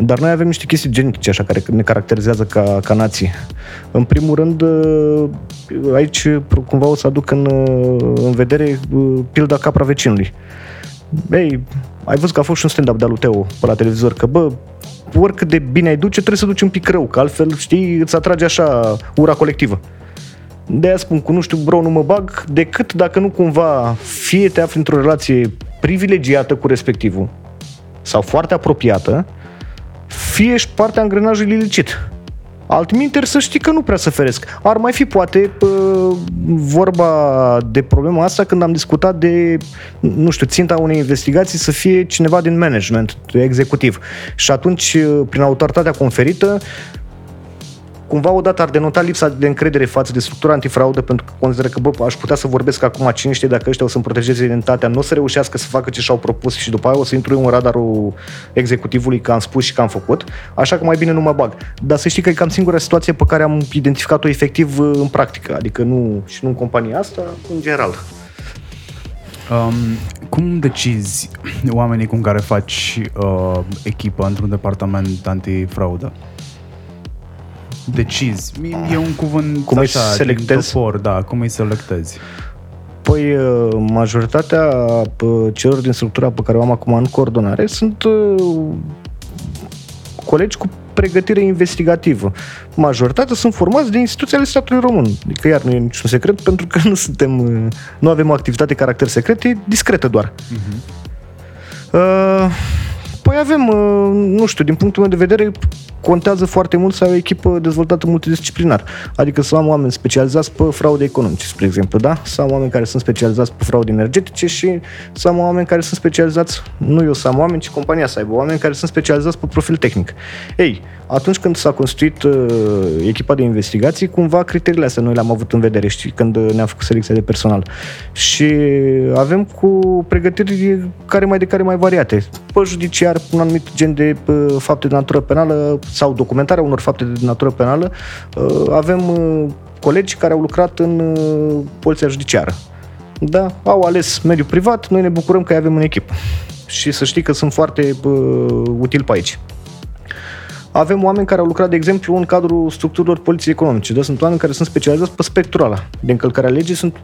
dar noi avem niște chestii genetice așa care ne caracterizează ca nații. În primul rând, aici cumva o să aduc în vedere pilda capra vecinului. Ei, ai văzut că a fost și un stand-up de-al lui Teo pe la televizor, că bă, oricât de bine ai duce, trebuie să duci un pic rău, că altfel, știi, îți atrage așa ura colectivă. De-aia spun că nu știu, bro, nu mă bag, decât dacă nu cumva fie te afli într-o relație privilegiată cu respectivul sau foarte apropiată, fie ești partea angrenajului ilicit. Altminteri să știi că nu prea să feresc. Ar mai fi poate vorba de problema asta când am discutat de, nu știu, ținta unei investigații să fie cineva din management, executiv. Și atunci, prin autoritatea conferită, cumva odată ar denota lipsa de încredere față de structura antifraudă, pentru că consideră că, bă, aș putea să vorbesc acum, cine știe dacă ăștia o să-mi protejeze identitatea, nu o să reușească să facă ce și-au propus și după aia o să intru eu în radarul executivului că am spus și că am făcut, așa că mai bine nu mă bag. Dar să știi că e cam singura situație pe care am identificat-o efectiv în practică, adică nu și nu în compania asta, în general. Cum decizi oamenii cu care faci echipă într-un departament antifraudă? Decizi. E un cuvânt cum așa, selectezi? Topor, da, cum îi selectezi? Păi, majoritatea celor din structura pe care o am acum în coordonare sunt colegi cu pregătire investigativă. Majoritatea sunt formați de instituții ale statului român. Adică iar nu e niciun secret, pentru că nu avem o activitate de caracter secret, e discretă doar. Păi avem, nu știu, din punctul meu de vedere, contează foarte mult să ai o echipă dezvoltată multidisciplinar. Adică să am oameni specializați pe fraude economice, spre exemplu, da? Să am oameni care sunt specializați pe fraude energetice și să am oameni care sunt specializați, nu eu să am oameni, ci compania să aibă oameni care sunt specializați pe profil tehnic. Ei, atunci când s-a construit echipa de investigații, cumva criteriile astea noi le-am avut în vedere, știi, când ne-am făcut selecția de personal. Și avem cu pregătiri care mai variate. Pe judiciar, un anumit gen de fapte de natură penală sau documentarea unor fapte de natură penală, avem colegi care au lucrat în poliția judiciară. Da, au ales mediul privat, noi ne bucurăm că îi avem în echipă. Și să știi că sunt foarte util pe aici. Avem oameni care au lucrat, de exemplu, în cadrul structurilor poliției economice. Deci sunt oameni care sunt specializați pe spectrul ăla de încălcarea legii, sunt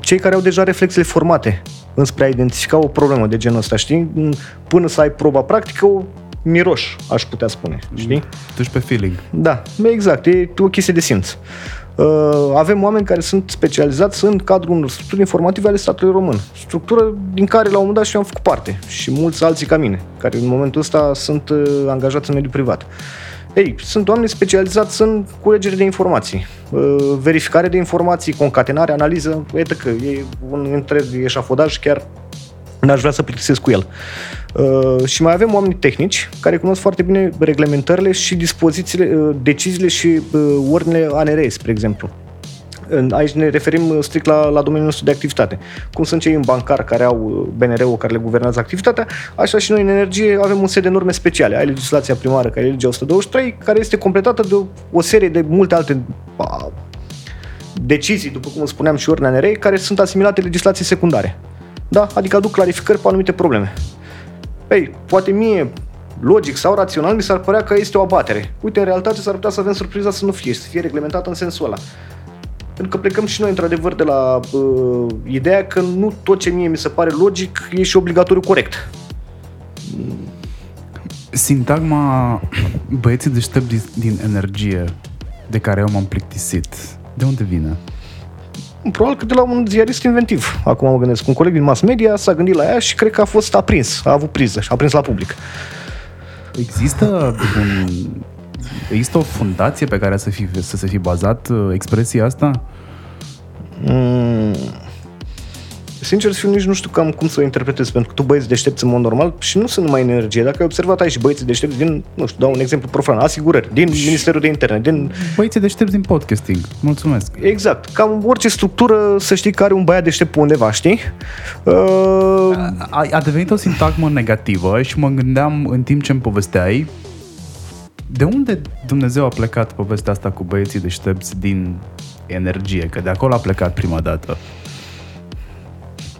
cei care au deja reflexele formate înspre a identifica o problemă de genul ăsta, știi? Până să ai proba practică, o miroși, aș putea spune, știi? Duci pe feeling. Da, exact, e o chestie de simț. Avem oameni care sunt specializați în cadrul unor structuri informative ale statului român, structură din care la un moment dat și eu am făcut parte și mulți alții ca mine, care în momentul ăsta sunt angajați în mediul privat. Ei, sunt oameni specializați în culegere de informații, verificare de informații, concatenare, analiză, iată că e un întreg eșafodaj, chiar n-aș vrea să plictisesc cu el. Și mai avem oameni tehnici care cunosc foarte bine reglementările și dispozițiile, deciziile și ordinele ANRE, spre exemplu. Aici ne referim strict la domeniul nostru de activitate. Cum sunt cei în bancar care au BNR-ul care le guvernează activitatea, așa și noi în energie avem un set de norme speciale. Ai legislația primară, care e legea 123, care este completată de o serie de multe alte decizii, după cum spuneam și ori în ANRE, care sunt asimilate legislației secundare. Da? Adică aduc clarificări pe anumite probleme. Ei, poate mie, logic sau rațional, mi s-ar părea că este o abatere. Uite, în realitate s-ar putea să avem surpriza să nu fie, să fie reglementată în sensul ăla. Pentru că plecăm și noi, într-adevăr, de la ideea că nu tot ce mie mi se pare logic e și obligatoriu corect. Sintagma băieții deștepți din energie, de care eu m-am plictisit, de unde vine? Probabil că de la un ziarist inventiv. Acum mă gândesc, un coleg din mass media s-a gândit la ea și cred că a fost aprins, a avut priză și a prins la public. Există o fundație pe care să se fi bazat expresia asta? Sincer, eu nici nu știu cam cum să o interpretez, pentru că tu băieți deștepți în mod normal și nu sunt numai în energie. Dacă ai observat aici băieții deștepți din, nu știu, dau un exemplu profan, asigurări, din Ministerul de Interne, din... Băieții deștepți din podcasting, mulțumesc. Exact, cam orice structură să știi că are un băiat deștept pe undeva, știi? A devenit o sintagmă negativă și mă gândeam în timp ce îmi povesteai, de unde Dumnezeu a plecat povestea asta cu băieții deștepți din energie? Că de acolo a plecat prima dată.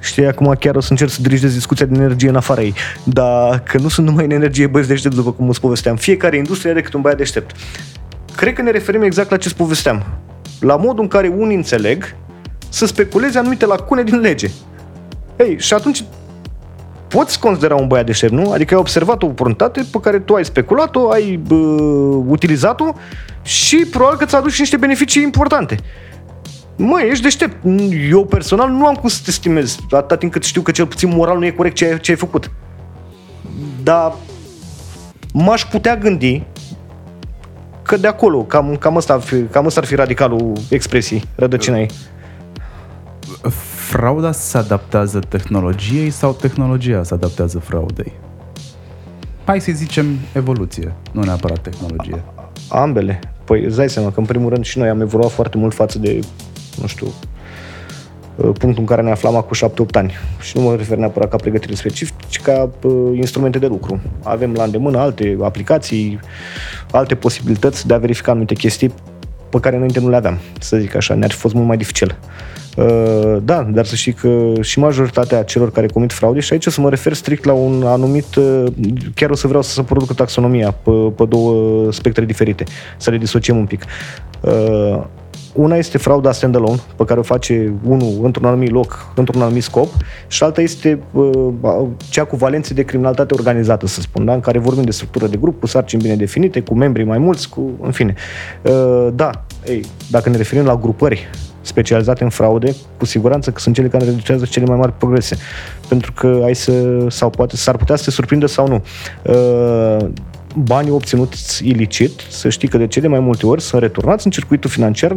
Știi, acum chiar o să încerc să dirigez discuția din energie în afara ei, dar că nu sunt numai în energie băieți deștepți, după cum îți povesteam. Fiecare industrie are câte un băiat deștept. Cred că ne referim exact la ce-ți povesteam. La modul în care unii înțeleg să speculeze anumite lacune din lege. Ei, și atunci... poți considera un băiat deștept, nu? Adică ai observat o oportunitate pe care tu ai speculat-o, ai utilizat-o și probabil că ți-a adus și niște beneficii importante. Măi, ești deștept. Eu personal nu am cum să te stimez, atâta timp cât știu că cel puțin moral nu e corect ce ai făcut. Dar m-aș putea gândi că de acolo, cam ăsta ar fi radicalul expresiei, rădăcina ei. Frauda se adaptează tehnologiei sau tehnologia se adaptează fraudei? Hai să zicem evoluție, nu neapărat tehnologie. Ambele. Păi îți dai seama că în primul rând și noi am evoluat foarte mult față de, nu știu, punctul în care ne aflam acum 7-8 ani. Și nu mă refer neapărat ca pregătire specifică, ci ca instrumente de lucru. Avem la îndemână alte aplicații, alte posibilități de a verifica anumite chestii pe care înainte nu le aveam, să zic așa, ne-ar fi fost mult mai dificil. Da, dar să știi că și majoritatea celor care comit fraude, și aici o să mă refer strict la un anumit, chiar o să vreau să se producă taxonomia pe două spectre diferite, să le disociem un pic. Una este frauda standalone, pe care o face unul într-un anumit loc, într-un anumit scop, și alta este cea cu valențe de criminalitate organizată, să spun, da? În care vorbim de structură de grup, cu sarcini bine definite, cu membrii mai mulți, în fine. Da, ei, dacă ne referim la grupări specializate în fraude, cu siguranță că sunt cele care realizează cele mai mari progrese, pentru că sau poate s-ar putea să te surprindă sau nu. Banii obținuți ilicit, să știi că de cele mai multe ori sunt returnați în circuitul financiar,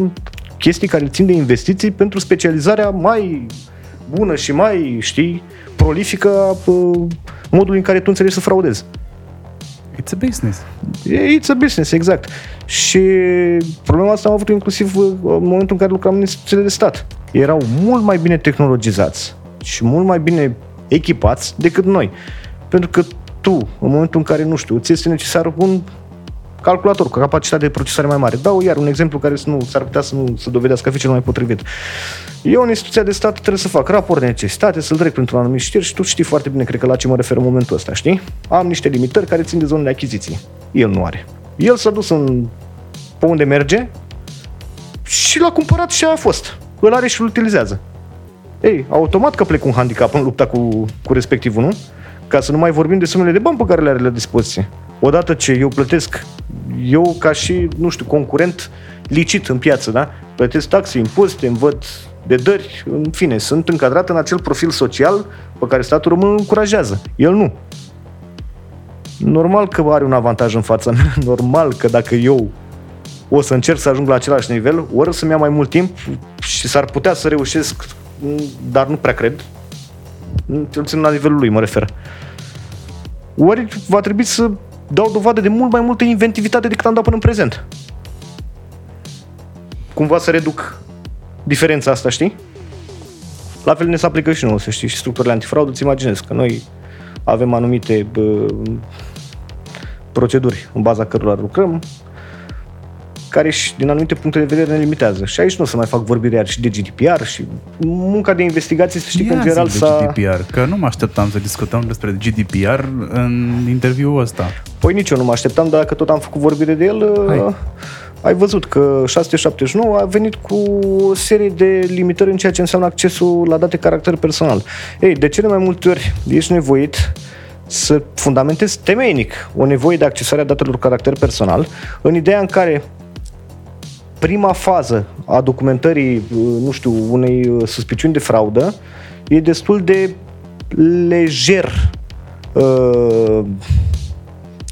chestii care țin de investiții pentru specializarea mai bună și mai, prolifică modului în care tu înțelegi să fraudezi. It's a business. It's a business, exact. Și problema asta am avut inclusiv în momentul în care lucram în instituțiile de stat. Erau mult mai bine tehnologizați și mult mai bine echipați decât noi. Pentru că tu, în momentul în care, nu știu, ți este necesar un calculator cu capacitate de procesare mai mare. Dau iar un exemplu care s-ar putea să nu se dovedească a fi cel mai potrivit. Eu în instituția de stat trebuie să fac raport de necesitate, să-l trec printr-un anumit știr și tu știi foarte bine, cred că la ce mă refer în momentul ăsta, știi? Am niște limitări care țin de zonele de achiziții. El nu are. El s-a dus pe unde merge și l-a cumpărat și a fost. Îl are și îl utilizează. Ei, automat că plec un handicap în lupta cu respectivul, nu? Ca să nu mai vorbim de sumele de bani pe care le are la dispoziție. Odată ce eu plătesc, eu ca și, concurent licit în piață, da? Plătesc taxe, impozite, învăț de dări, în fine, sunt încadrat în acel profil social pe care statul român îl încurajează. El nu. Normal că are un avantaj în fața mea, normal că dacă eu o să încerc să ajung la același nivel, ori să-mi ia mai mult timp și s-ar putea să reușesc, dar nu prea cred, cel puțin la nivelul lui mă refer. Ori va trebui să dau dovadă de mult mai multă inventivitate decât am dat până în prezent. Cumva să reduc diferența asta, știi? La fel ne se aplică și nouă, să știi, și structurile antifraudă, îți imaginezi că noi avem anumite proceduri în baza cărora lucrăm, care și din anumite puncte de vedere ne limitează. Și aici nu o să mai fac vorbire și de GDPR și munca de investigație, să știi că în general s-a... GDPR, că nu mă așteptam să discutăm despre GDPR în interviul ăsta. Păi nici eu nu mă așteptam, dar că tot am făcut vorbire de el... Ai văzut că 679 a venit cu o serie de limitări în ceea ce înseamnă accesul la date caracter personal. Ei, de cele mai multe ori ești nevoit să fundamentezi temeinic o nevoie de accesare a datelor caracter personal, în ideea în care prima fază a documentării, nu știu, unei suspiciuni de fraudă e destul de lejer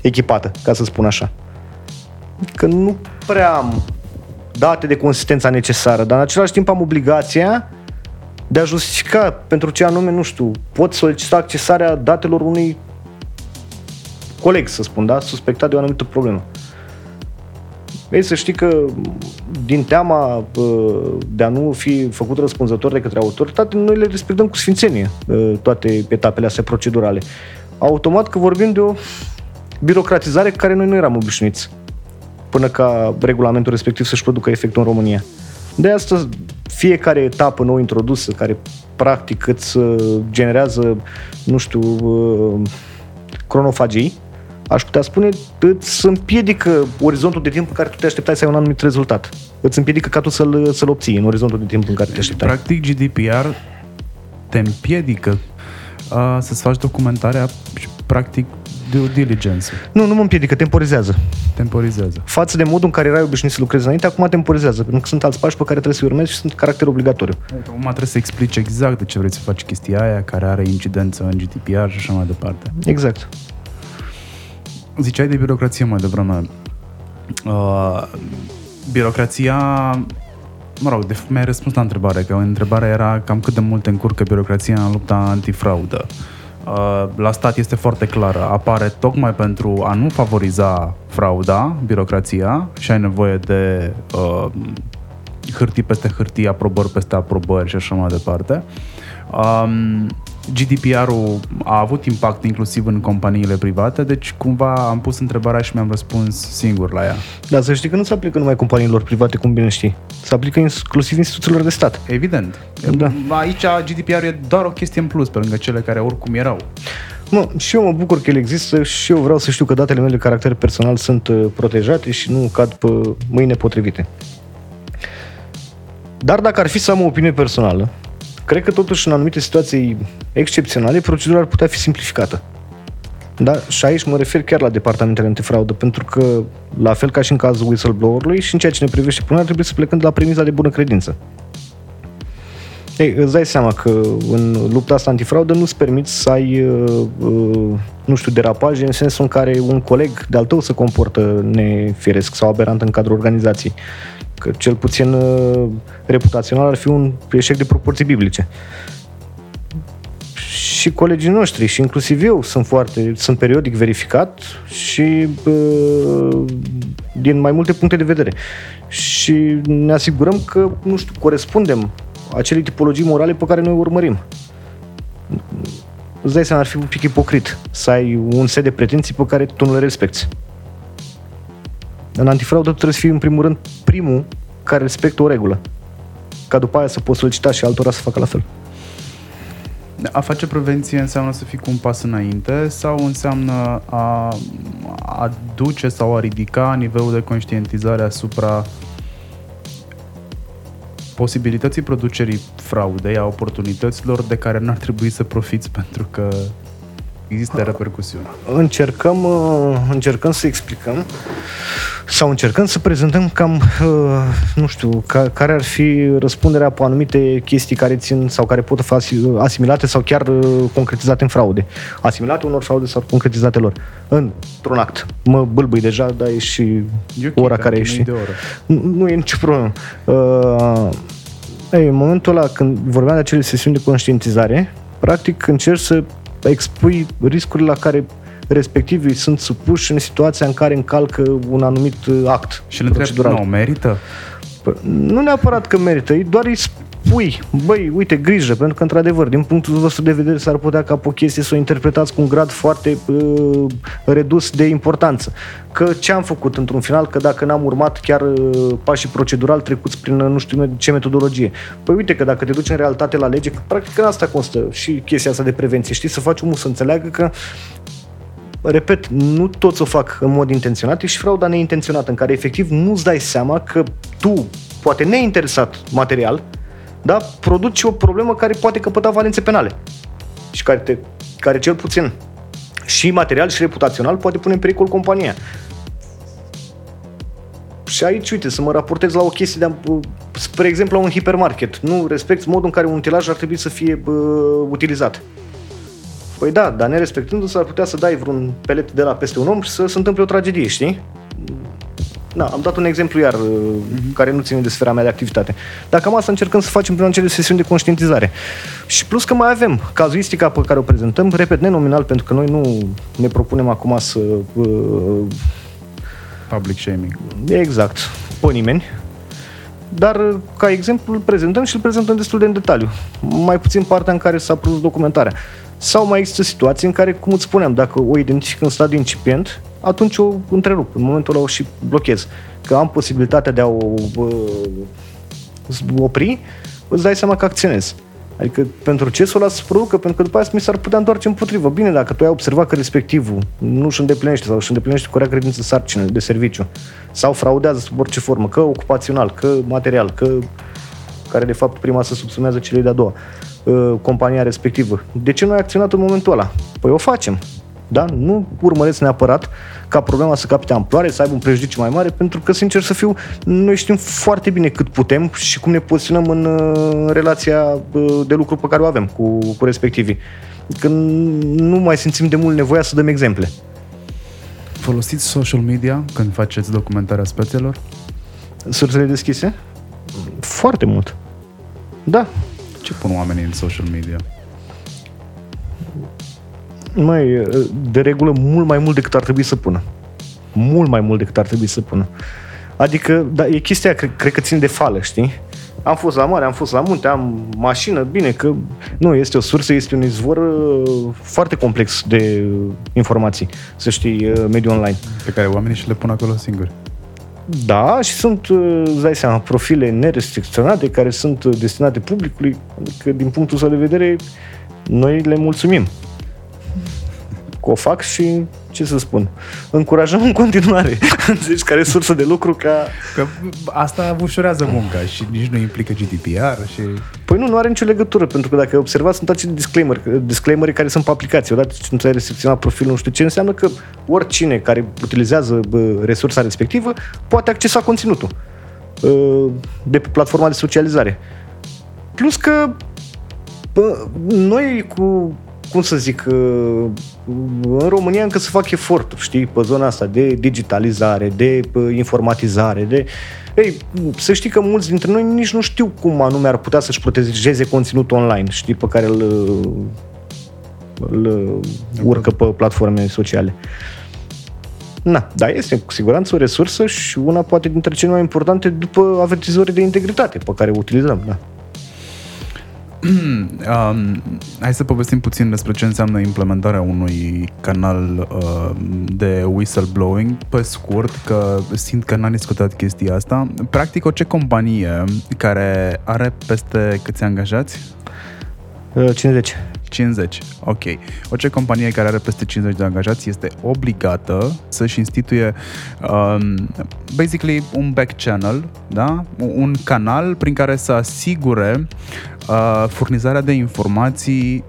echipată, ca să spun așa. Că nu prea am date de consistența necesară, dar în același timp am obligația de a justifica pentru ce anume, nu știu, pot solicita accesarea datelor unui coleg, să spun, da, suspectat de o anumită problemă. Ei, să știi că din teama de a nu fi făcut răspunzător de către autoritate, noi le respectăm cu sfințenie toate etapele astea procedurale. Automat că vorbim de o birocratizare cu care noi nu eram obișnuiți până ca regulamentul respectiv să-și producă efectul în România. De asta fiecare etapă nouă introdusă, care practic îți generează, nu știu, cronofagii, aș putea spune, îți împiedică orizontul de timp în care tu te așteptai să ai un anumit rezultat. Îți împiedică ca tu să-l obții în orizontul de timp în care te așteptai. Practic GDPR te împiedică să-ți faci documentarea și practic due diligence. Nu mă împiedică, temporizează. Față de modul în care erai obișnuit să lucrezi înainte, acum temporizează, pentru că sunt alți pași pe care trebuie să-i urmezi și sunt caracter obligatoriu. Acum trebuie să explici exact de ce vrei să faci chestia aia, care are incidență în GDPR și așa mai departe. Exact. Ziceai de birocrație mai devreme. Birocrația... Mă rog, de fapt mi-ai răspuns la întrebare, că întrebarea era cam cât de mult încurcă birocrația în lupta antifraudă. La stat este foarte clară, apare tocmai pentru a nu favoriza frauda, birocrația, și ai nevoie de hârtii peste hârtii, aprobări peste aprobări și așa mai departe. GDPR-ul a avut impact inclusiv în companiile private, deci cumva am pus întrebarea și mi-am răspuns singur la ea. Dar să știi că nu se aplică numai companiilor private, cum bine știi. Se aplică inclusiv instituțiilor de stat. Evident. Da. Aici GDPR-ul e doar o chestie în plus, pe lângă cele care oricum erau. Nu, și eu mă bucur că el există și eu vreau să știu că datele mele de caracter personal sunt protejate și nu cad pe mâini nepotrivite. Dar dacă ar fi să am o opinie personală, cred că totuși în anumite situații excepționale procedura ar putea fi simplificată. Da? Și aici mă refer chiar la departamentele antifraudă, pentru că, la fel ca și în cazul whistleblower-ului și în ceea ce ne privește până, ar trebui să plecăm de la premisa de bună credință. Ei, îți dai seama că în lupta asta antifraudă nu-ți permiți să ai, nu știu, derapaje în sensul în care un coleg de-al tău se comportă nefiresc sau aberant în cadrul organizației. Că cel puțin reputațional ar fi un eșec de proporții biblice. Și colegii noștri, și inclusiv eu, sunt periodic verificat și din mai multe puncte de vedere. Și ne asigurăm că, nu știu, corespundem acelei tipologii morale pe care noi o urmărim. Îți dai seama, ar fi un pic ipocrit să ai un set de pretenții pe care tu nu le respecti. În antifraudă trebuie să fii în primul rând primul care respectă o regulă, ca după aia să poți solicita și altora să facă la fel. A face prevenție înseamnă să fii cu un pas înainte sau înseamnă a duce sau a ridica nivelul de conștientizare asupra posibilității producerii fraudei, a oportunităților de care n-ar trebui să profiți pentru că există repercusiuni. Încercăm să explicăm sau încercăm să prezentăm cam, nu știu, care ar fi răspunderea pe anumite chestii care țin sau care pot fi asimilate sau chiar concretizate în fraude. Asimilate unor fraude sau concretizate lor. Într-un act. Mă bâlbâi deja, dar e și ora care ești. Nu e nicio problemă. În momentul ăla când vorbeam de acele sesiuni de conștientizare, practic încerc să expui riscurile la care respectivii sunt supuși în situația în care încalcă un anumit act procedural. Și îl întreb, nu merită? Nu neapărat că merită, doar îi spui, băi, uite, grijă, pentru că, într-adevăr, din punctul vostru de vedere s-ar putea ca pe o chestie să o interpretați cu un grad foarte redus de importanță. Că ce am făcut într-un final, că dacă n-am urmat chiar pașii procedural trecuți prin nu știu ce metodologie. Păi uite că dacă te duci în realitate la lege, practic în asta constă și chestia asta de prevenție, știi, să faci omul să înțeleagă că, repet, nu toți o fac în mod intenționat, e și frauda neintenționată, în care efectiv nu-ți dai seama că tu, poate neinteresat material, da, produci o problemă care poate căpăta valențe penale și care cel puțin și material și reputațional poate pune în pericol compania. Și aici, uite, să mă raportez la o chestie de, spre exemplu, la un hipermarket. Nu respecti modul în care un utilaj ar trebui să fie utilizat. Păi da, dar nerespectându-se ar putea să dai vreun pelet de la peste un om și să se întâmple o tragedie, știi? Da, am dat un exemplu iar care nu ține de sfera mea de activitate. Dar cam asta încercăm să facem prin acele sesiuni de conștientizare. Și plus că mai avem cazuistica pe care o prezentăm, repet, nenominal, pentru că noi nu ne propunem acum să... public shaming. Exact, pe nimeni. Dar ca exemplu îl prezentăm și îl prezentăm destul de în detaliu. Mai puțin partea în care s-a produs documentarea. Sau mai există situații în care, cum îți spuneam, dacă o identific în stadiu incipient, atunci o întrerup, în momentul ăla o și blochez. Că am posibilitatea de a o opri, îți dai seama că acționezi. Adică pentru ce să o las să producă? Pentru că după aceea mi s-ar putea întoarce împotrivă. Bine, dacă tu ai observat că respectivul nu își îndeplinește sau își îndeplinește cu rea credință sarcină de serviciu sau fraudează sub orice formă, că ocupațional, că material, că care de fapt prima se subsumează celei de-a doua, compania respectivă. De ce nu ai acționat în momentul ăla? Păi o facem. Da? Nu urmăresc neapărat ca problema să capte amploare, să aibă un prejudiciu mai mare, pentru că, sincer să fiu, noi știm foarte bine cât putem și cum ne poziționăm în relația de lucru pe care o avem cu respectivii. Că nu mai simțim de mult nevoia să dăm exemple. Folosiți social media când faceți documentarea spețelor? Sursele deschise? Foarte mult. Da. Ce pun oamenii în social media? Mai de regulă mult mai mult decât ar trebui să pună. Mult mai mult decât ar trebui să pună. Adică, da, e chestia, cred că ține de fală, știi? Am fost la mare, am fost la munte, am mașină, bine că nu, este o sursă, este un izvor foarte complex de informații, să știi, mediul online. Pe care oamenii și le pun acolo singuri. Da, și sunt, îți dai seama, profile nerestricționate care sunt destinate publicului, adică din punctul său de vedere noi le mulțumim. Că o fac și, ce să spun, încurajăm în continuare. Înțelegi care e sursă de lucru ca... Că asta ușurează munca și nici nu implică GDPR și... Păi nu are nicio legătură, pentru că dacă observați, sunt acele disclaimeri care sunt pe aplicație. Odată ce nu ți-ai restricționat profilul, nu știu ce, înseamnă că oricine care utilizează resursa respectivă poate accesa conținutul de pe platforma de socializare. Plus că noi cu... cum să zic, în România încă se fac eforturi, știi, pe zona asta de digitalizare, de informatizare, de... Ei, să știi că mulți dintre noi nici nu știu cum anume ar putea să-și protejeze conținutul online, știi, pe care îl urcă pe platforme sociale. Na, dar este cu siguranță o resursă și una poate dintre cele mai importante după avertizorii de integritate pe care o utilizăm, da. Hai să povestim puțin despre ce înseamnă implementarea unui canal de whistleblowing. Pe scurt, că simt că n-am discutat chestia asta. Practic, orice companie care are peste câți angajați? 50. Ok. Orice companie care are peste 50 de angajați este obligată să-și instituie basically un back channel, da? Un canal prin care să asigure furnizarea de informații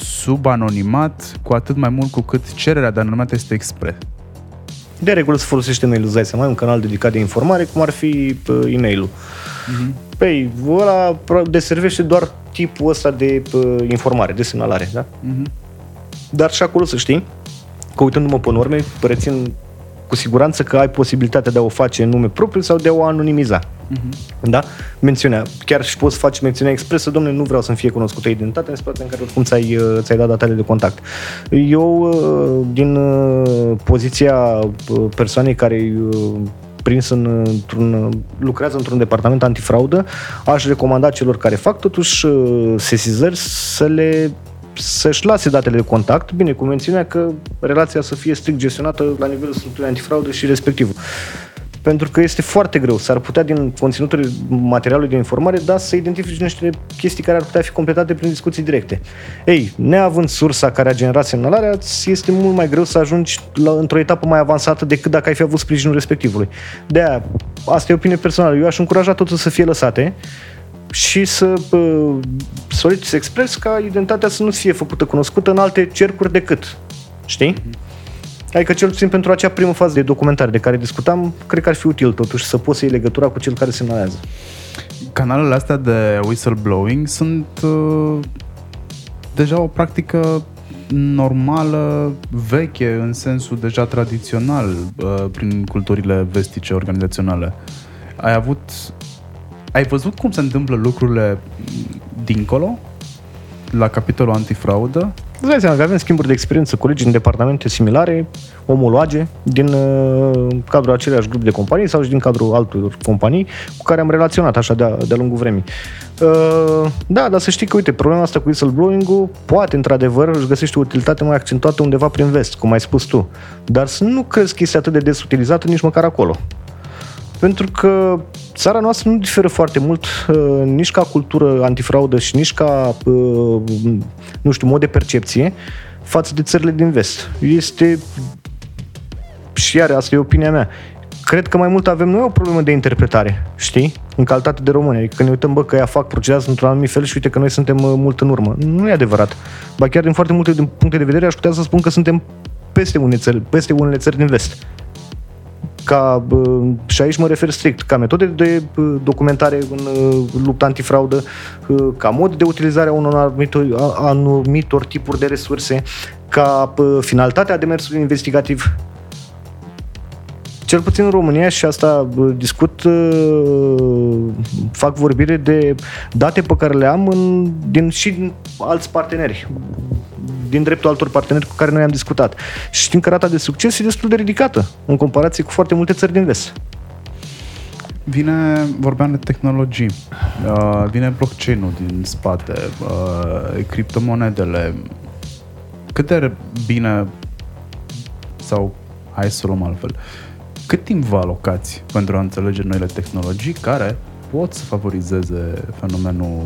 sub anonimat, cu atât mai mult cu cât cererea de anonimat este expres. De regulă se folosește mail-ul, îți dai seama, un canal dedicat de informare, cum ar fi e-mail-ul. Uh-huh. Păi, ăla deservește doar tipul ăsta de informare, de semnalare, da? Uh-huh. Dar și acolo să știi că, uitându-mă pe norme, rețin cu siguranță că ai posibilitatea de a o face în nume propriu sau de a o anonimiza. Uh-huh. Da? Mențiunea. Chiar și poți face mențiunea expresă, domnule, nu vreau să-mi fie cunoscută identitatea, în situația în care oricum ți-ai dat datele de contact. Eu, din poziția persoanei care prins lucrează într-un departament antifraudă, aș recomanda celor care fac totuși sesizări să-și lase datele de contact, bine, cu mențiunea că relația să fie strict gestionată la nivelul structurii antifraudă și respectivul. Pentru că este foarte greu, s-ar putea din conținutul materialului de informare, dar să identifici niște chestii care ar putea fi completate prin discuții directe. Ei, neavând sursa care a generat semnalarea, este mult mai greu să ajungi într-o etapă mai avansată decât dacă ai fi avut sprijinul respectivului. De-aia, asta e opinie personală, eu aș încuraja totul să fie lăsate și să solicit expres ca identitatea să nu fie făcută cunoscută în alte cercuri decât, știi? Adică cel puțin pentru acea primă fază de documentare de care discutam, cred că ar fi util totuși să poți să iei legătura cu cel care semnalează. Canalele astea de whistleblowing sunt deja o practică normală, veche, în sensul deja tradițional, prin culturile vestice organizaționale. Ai văzut cum se întâmplă lucrurile dincolo, la capitolul antifraudă? Îți dai seama că avem schimburi de experiență, colegi din departamente similare, omoloage, din cadrul aceleași grup de companii sau și din cadrul altor companii cu care am relaționat așa de-a lungul vremii. Da, dar să știi că, uite, problema asta cu whistleblowing-ul poate, într-adevăr, își găsește o utilitate mai accentuată undeva prin vest, cum ai spus tu, dar să nu crezi că este atât de des utilizată nici măcar acolo. Pentru că țara noastră nu diferă foarte mult nici ca cultură antifraudă și nici ca, nu știu, mod de percepție față de țările din vest. Este, și iar asta e opinia mea, cred că mai mult avem noi o problemă de interpretare, știi? În calitate de români. Adică când ne uităm, bă, că ea procedează într-un anumit fel și uite că noi suntem mult în urmă. Nu e adevărat. Ba chiar din foarte multe puncte de vedere aș putea să spun că suntem peste unele țări din vest. Și aici mă refer strict ca metode de documentare în lupta antifraudă, ca mod de utilizare a unor anumitor tipuri de resurse, ca finalitatea demersului investigativ. Cel puțin în România, și asta discut, fac vorbire de date pe care le am din alți parteneri, din dreptul altor parteneri cu care noi am discutat. Și știm că rata de succes e destul de ridicată în comparație cu foarte multe țări din vest. Vorbeam de tehnologii, vine blockchain-ul din spate, criptomonedele. Cât de bine, sau hai să luăm altfel, cât timp vă alocați pentru a înțelege noile tehnologii care pot să favorizeze fenomenul?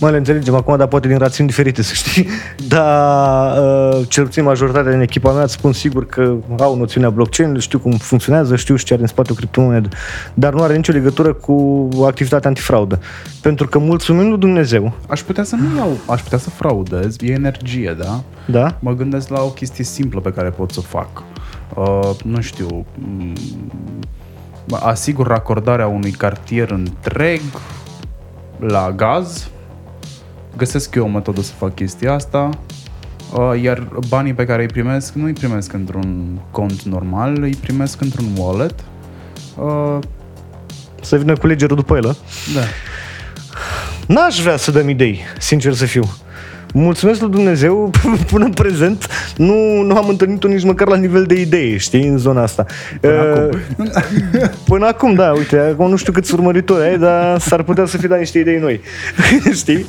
Mă, le înțelegem acum, dar poate din rațiuni diferite, să știi. Dar cel puțin majoritatea din echipa mea, îți spun sigur că au noțiunea blockchain, știu cum funcționează, știu și ce are în spate o criptomonedă, dar nu are nicio legătură cu activitatea antifraudă. Pentru că, mulțumim lui Dumnezeu, aș putea să fraudez, e energie, da? Da. Mă gândesc la o chestie simplă pe care pot să o fac. Nu știu, asigur racordarea unui cartier întreg la gaz. Găsesc eu o metodă să fac chestia asta, iar banii pe care îi primesc, nu îi primesc într-un cont normal, îi primesc într-un wallet. Să vină cu legerul după el, da. N-aș vrea să dăm idei, sincer să fiu. Mulțumesc lui Dumnezeu, până în prezent nu am întâlnit-o nici măcar la nivel de idee, știi, în zona asta. Până acum, da, uite, acum nu știu câți urmăritori ai, dar s-ar putea să fie dat niște idei noi. Știi?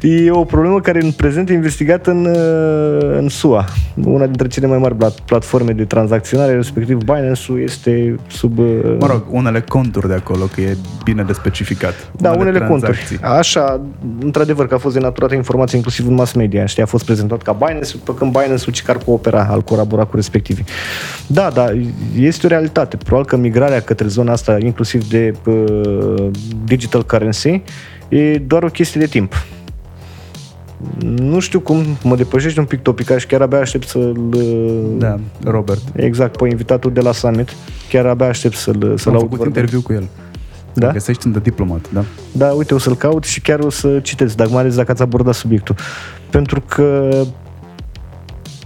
E o problemă care în prezent e investigată în SUA. Una dintre cele mai mari platforme de tranzacționare, respectiv Binance-ul, este sub... Mă rog, unele conturi de acolo, că e bine de specificat. Da, unele conturi. Așa, într-adevăr că a fost denaturată informație, inclusiv în mass media, știi, a fost prezentat ca Binance, pe când Binance-ul ce coopera, al colabora cu respectivii. Da, dar este o realitate. Probabil că migrarea către zona asta, inclusiv de digital currency, e doar o chestie de timp. Nu știu cum, mă depășești un pic topica și chiar abia aștept să-l... Da, Robert. Exact, pe invitatul de la Summit. Chiar abia aștept să-l aud. Am făcut interviu cu el. Da? Găsești în The Diplomat, da? Da, uite, o să-l caut și chiar o să citesc, dacă mai ales dacă ați abordat subiectul. Pentru că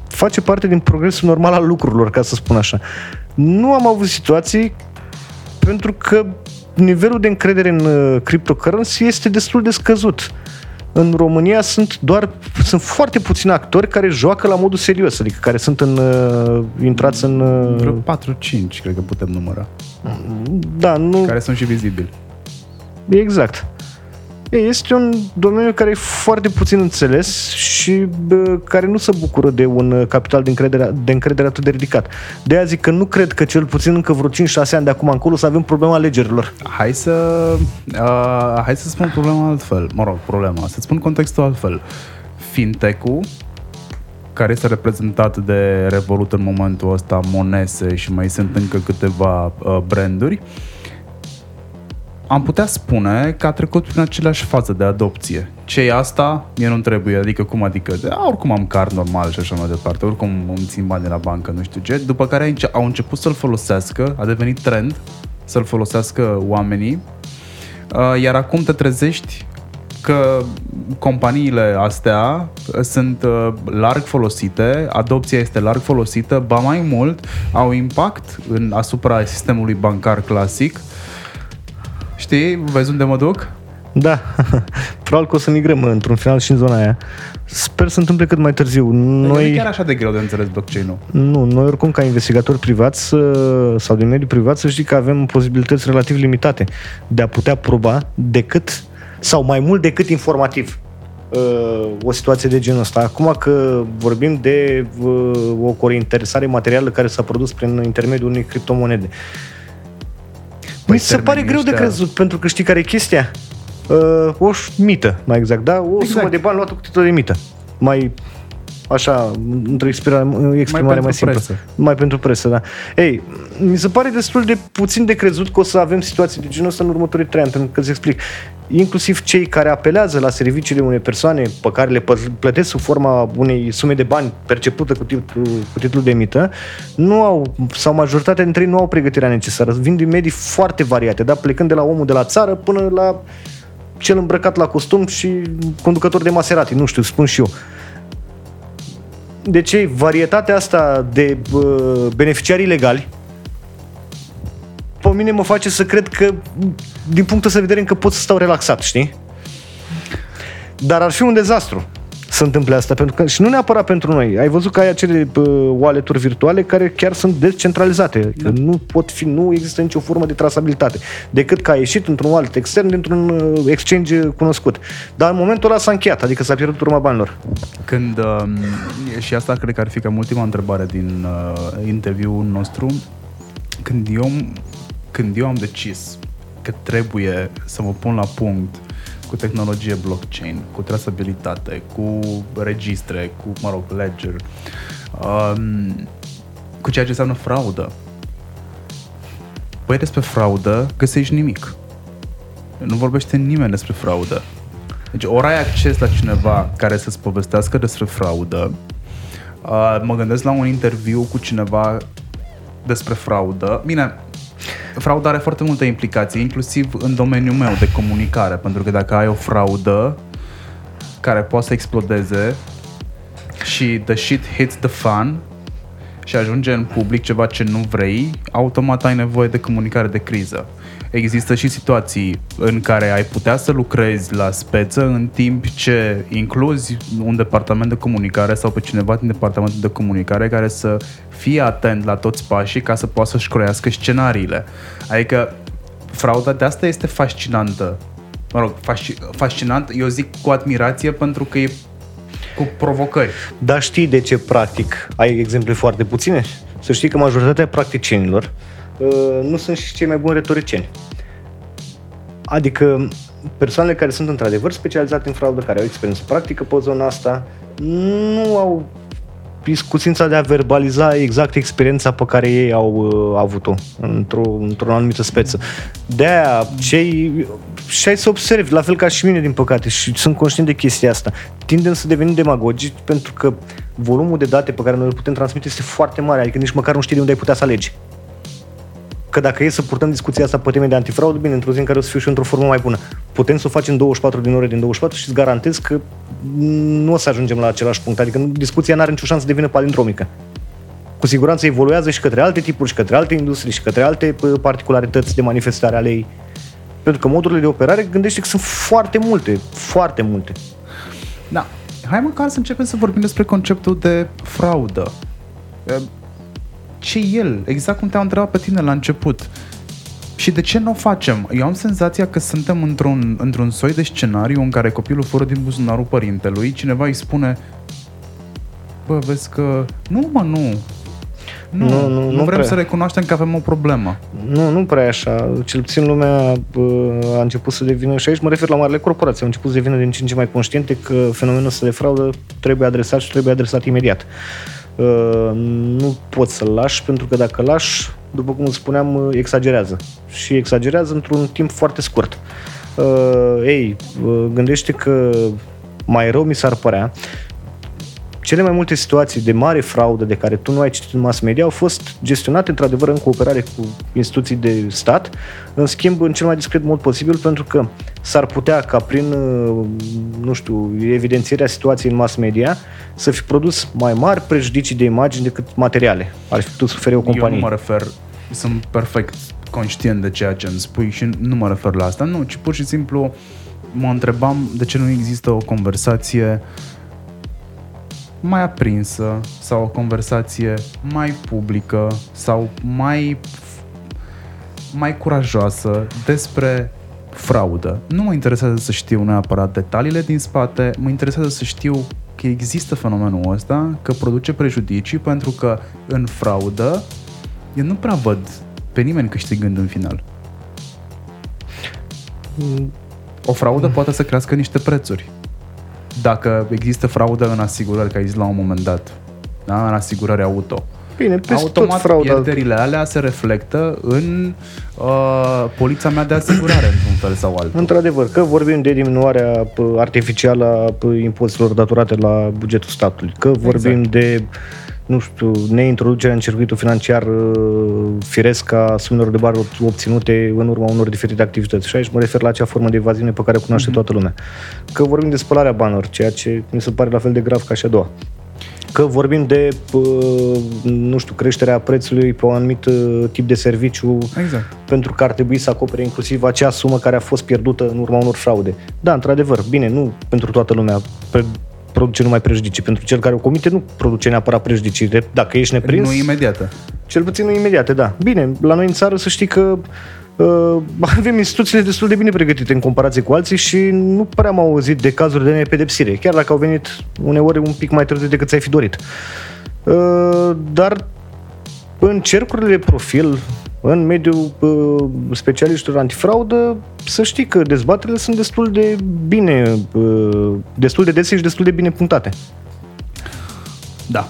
face parte din progresul normal al lucrurilor, ca să spun așa. Nu am avut situații pentru că nivelul de încredere în cryptocurrency este destul de scăzut. în România sunt foarte puțini actori care joacă la modul serios, adică care sunt intrați în... Vreo 4-5, cred că putem număra. Da, nu... Care sunt și vizibili. Exact. Este un domeniu care e foarte puțin înțeles și care nu se bucură de un capital de încredere atât de ridicat. De-aia zic că nu cred că cel puțin încă vreo 5-6 ani de acum încolo să avem problema alegerilor. Hai să spun problema altfel. Să-ți spun contextul altfel. Fintech-ul, care este reprezentat de Revolut în momentul ăsta, Monese și mai sunt încă câteva branduri, am putea spune că a trecut prin aceleași fază de adopție. Ce-i asta? Mie nu-mi trebuie. Adică cum adică? Oricum am card normal și așa mai departe. Oricum îmi țin bani de la bancă, nu știu ce. După care au început să-l folosească, a devenit trend să-l folosească oamenii. Iar acum te trezești că companiile astea sunt larg folosite, adopția este larg folosită, ba mai mult, au impact asupra sistemului bancar clasic. Știi? Vezi unde mă duc? Da. Probabil că o să migrăm într-un final și în zona aia. Sper să se întâmple cât mai târziu. Nu e chiar așa de greu de înțeles blockchain-ul. Nu, noi oricum ca investigatori privați sau din mediul privat să știi că avem posibilități relativ limitate de a putea proba decât sau mai mult decât informativ o situație de genul ăsta. Acum că vorbim de o cointeresare materială care s-a produs prin intermediul unei criptomonede. Mi se pare greu de crezut, pentru că știi care e chestia? O mită, mai exact, da? O sumă de bani luată cu titlul de mită. Mai, așa, într-o exprimare mai simplă. Mai pentru presă, da. Ei, mi se pare destul de puțin de crezut că o să avem situații de genul ăsta în următorii 3 ani, pentru că îți explic. Inclusiv cei care apelează la serviciile unei persoane pe care le plătesc sub forma unei sume de bani percepută cu titlul de mită, nu au, sau majoritatea dintre ei nu au pregătirea necesară. Vin din medii foarte variate, da? Plecând de la omul de la țară până la cel îmbrăcat la costum și conducător de Maserati, nu știu, spun și eu. Deci varietatea asta de beneficiari ilegali pe mine mă face să cred că din punctul de vedere încă pot să stau relaxat, știi? Dar ar fi un dezastru să întâmple asta, pentru că, și nu neapărat pentru noi. Ai văzut că ai acele wallet-uri virtuale care chiar sunt descentralizate, că nu pot fi, nu există nicio formă de trasabilitate, decât că a ieșit într-un wallet extern, dintr-un exchange cunoscut. Dar în momentul ăla s-a încheiat, adică s-a pierdut urma banilor. Când, și asta cred că ar fi cam ultima întrebare din interviul nostru, când eu am decis că trebuie să mă pun la punct cu tehnologie blockchain, cu trasabilitate, cu registre, cu, ledger, cu ceea ce înseamnă fraudă. Păi despre fraudă găsești nimic. Nu vorbește nimeni despre fraudă. Deci ori ai acces la cineva care să-ți povestească despre fraudă, mă gândesc la un interviu cu cineva despre fraudă. Bine, frauda are foarte multe implicații, inclusiv în domeniul meu de comunicare, pentru că dacă ai o fraudă care poate să explodeze și the shit hits the fan și ajunge în public ceva ce nu vrei, automat ai nevoie de comunicare de criză. Există și situații în care ai putea să lucrezi la speță în timp ce incluzi un departament de comunicare sau pe cineva din departamentul de comunicare care să fie atent la toți pașii ca să poată să-și croiască scenariile. Adică frauda de asta este fascinantă. Fascinant, eu zic cu admirație, pentru că e cu provocări. Dar știi de ce practic ai exemple foarte puține? Să știi că majoritatea practicienilor nu sunt și cei mai buni retoricieni. Adică persoanele care sunt într-adevăr specializate în fraudă, care au experiență practică pe zona asta, nu au discuțința de a verbaliza exact experiența pe care ei au avut-o într-o anumită speță. De-aia și ai să observi, la fel ca și mine din păcate, și sunt conștient de chestia asta, tindem să devenim demagogici pentru că volumul de date pe care noi îl putem transmite este foarte mare, adică nici măcar nu știi de unde ai putea să alegi. Că dacă e să purtăm discuția asta pe teme de antifraudă, bine, într-o zi în care o să fiu și într-o formă mai bună. Putem să o facem 24 din ore din 24 și îți garantez că nu o să ajungem la același punct. Adică discuția n-are nicio șansă să devină palindromică. Cu siguranță evoluează și către alte tipuri, și către alte industrii, și către alte particularități de manifestare ale ei. Pentru că modurile de operare, gândește că sunt foarte multe, foarte multe. Da. Hai măcar să începem să vorbim despre conceptul de fraudă. Ce e el? Exact cum te-am întrebat pe tine la început. Și de ce nu o facem? Eu am senzația că suntem într-un soi de scenariu în care copilul fură din buzunarul părintelui, cineva îi spune: bă, vezi că... Nu, mă, nu. Nu vrem să recunoaștem că avem o problemă. Nu prea așa. Cel puțin lumea a început să devină, și aici mă refer la marile corporații, au început să devină din ce în ce mai conștiente că fenomenul ăsta de fraudă trebuie adresat și trebuie adresat imediat. Nu poți să-l lași, pentru că dacă lași, după cum îți spuneam, exagerează. Și exagerează într-un timp foarte scurt. Gândește că mai rău mi s-ar părea. Cele mai multe situații de mare fraudă de care tu nu ai citit în mass media au fost gestionate într-adevăr în cooperare cu instituții de stat, în schimb în cel mai discret mod posibil, pentru că s-ar putea ca prin, nu știu, evidențierea situației în mass media să fi produs mai mari prejudicii de imagini decât materiale ar fi putut suferi o companie. Eu nu mă refer, sunt perfect conștient de ceea ce îmi spui și nu mă refer la asta, nu, ci pur și simplu mă întrebam de ce nu există o conversație mai aprinsă sau o conversație mai publică sau mai curajoasă despre fraudă. Nu mă interesează să știu neapărat detaliile din spate, mă interesează să știu că există fenomenul ăsta, că produce prejudicii, pentru că în fraudă eu nu prea văd pe nimeni câștigând în final. O fraudă poate să crească niște prețuri. Dacă există fraudă în asigurări, că ai zis la un moment dat, da? În asigurări auto. Bine, automat pierderile alea se reflectă în polița mea de asigurare, într-un fel sau altul. Într-adevăr, că vorbim de diminuarea artificială a impozitelor datorate la bugetul statului, că vorbim de, nu știu, neintroducerea în circuitul financiar firesc a sumelor de bani obținute în urma unor diferite activități. Și aici mă refer la acea formă de evaziune pe care o cunoaște toată lumea. Că vorbim de spălarea banilor, ceea ce mi se pare la fel de grav ca și a doua. Că vorbim de, nu știu, creșterea prețului pe un anumit tip de serviciu, pentru că ar trebui să acopere inclusiv acea sumă care a fost pierdută în urma unor fraude. Da, într-adevăr, bine, nu pentru toată lumea produce numai prejudicii. Pentru cel care o comite nu produce neapărat prejudicii. Dacă ești neprins... Nu imediată. Cel puțin nu imediată, da. Bine, la noi în țară să știi că avem instituțiile destul de bine pregătite în comparație cu alții și nu prea am auzit de cazuri de nepedepsire, chiar dacă au venit uneori un pic mai târziu decât ți-ai fi dorit. Dar în cercurile de profil, în mediul specialiștilor antifraudă, să știi că dezbaterile sunt destul de bine, destul de dese și destul de bine punctate. Da,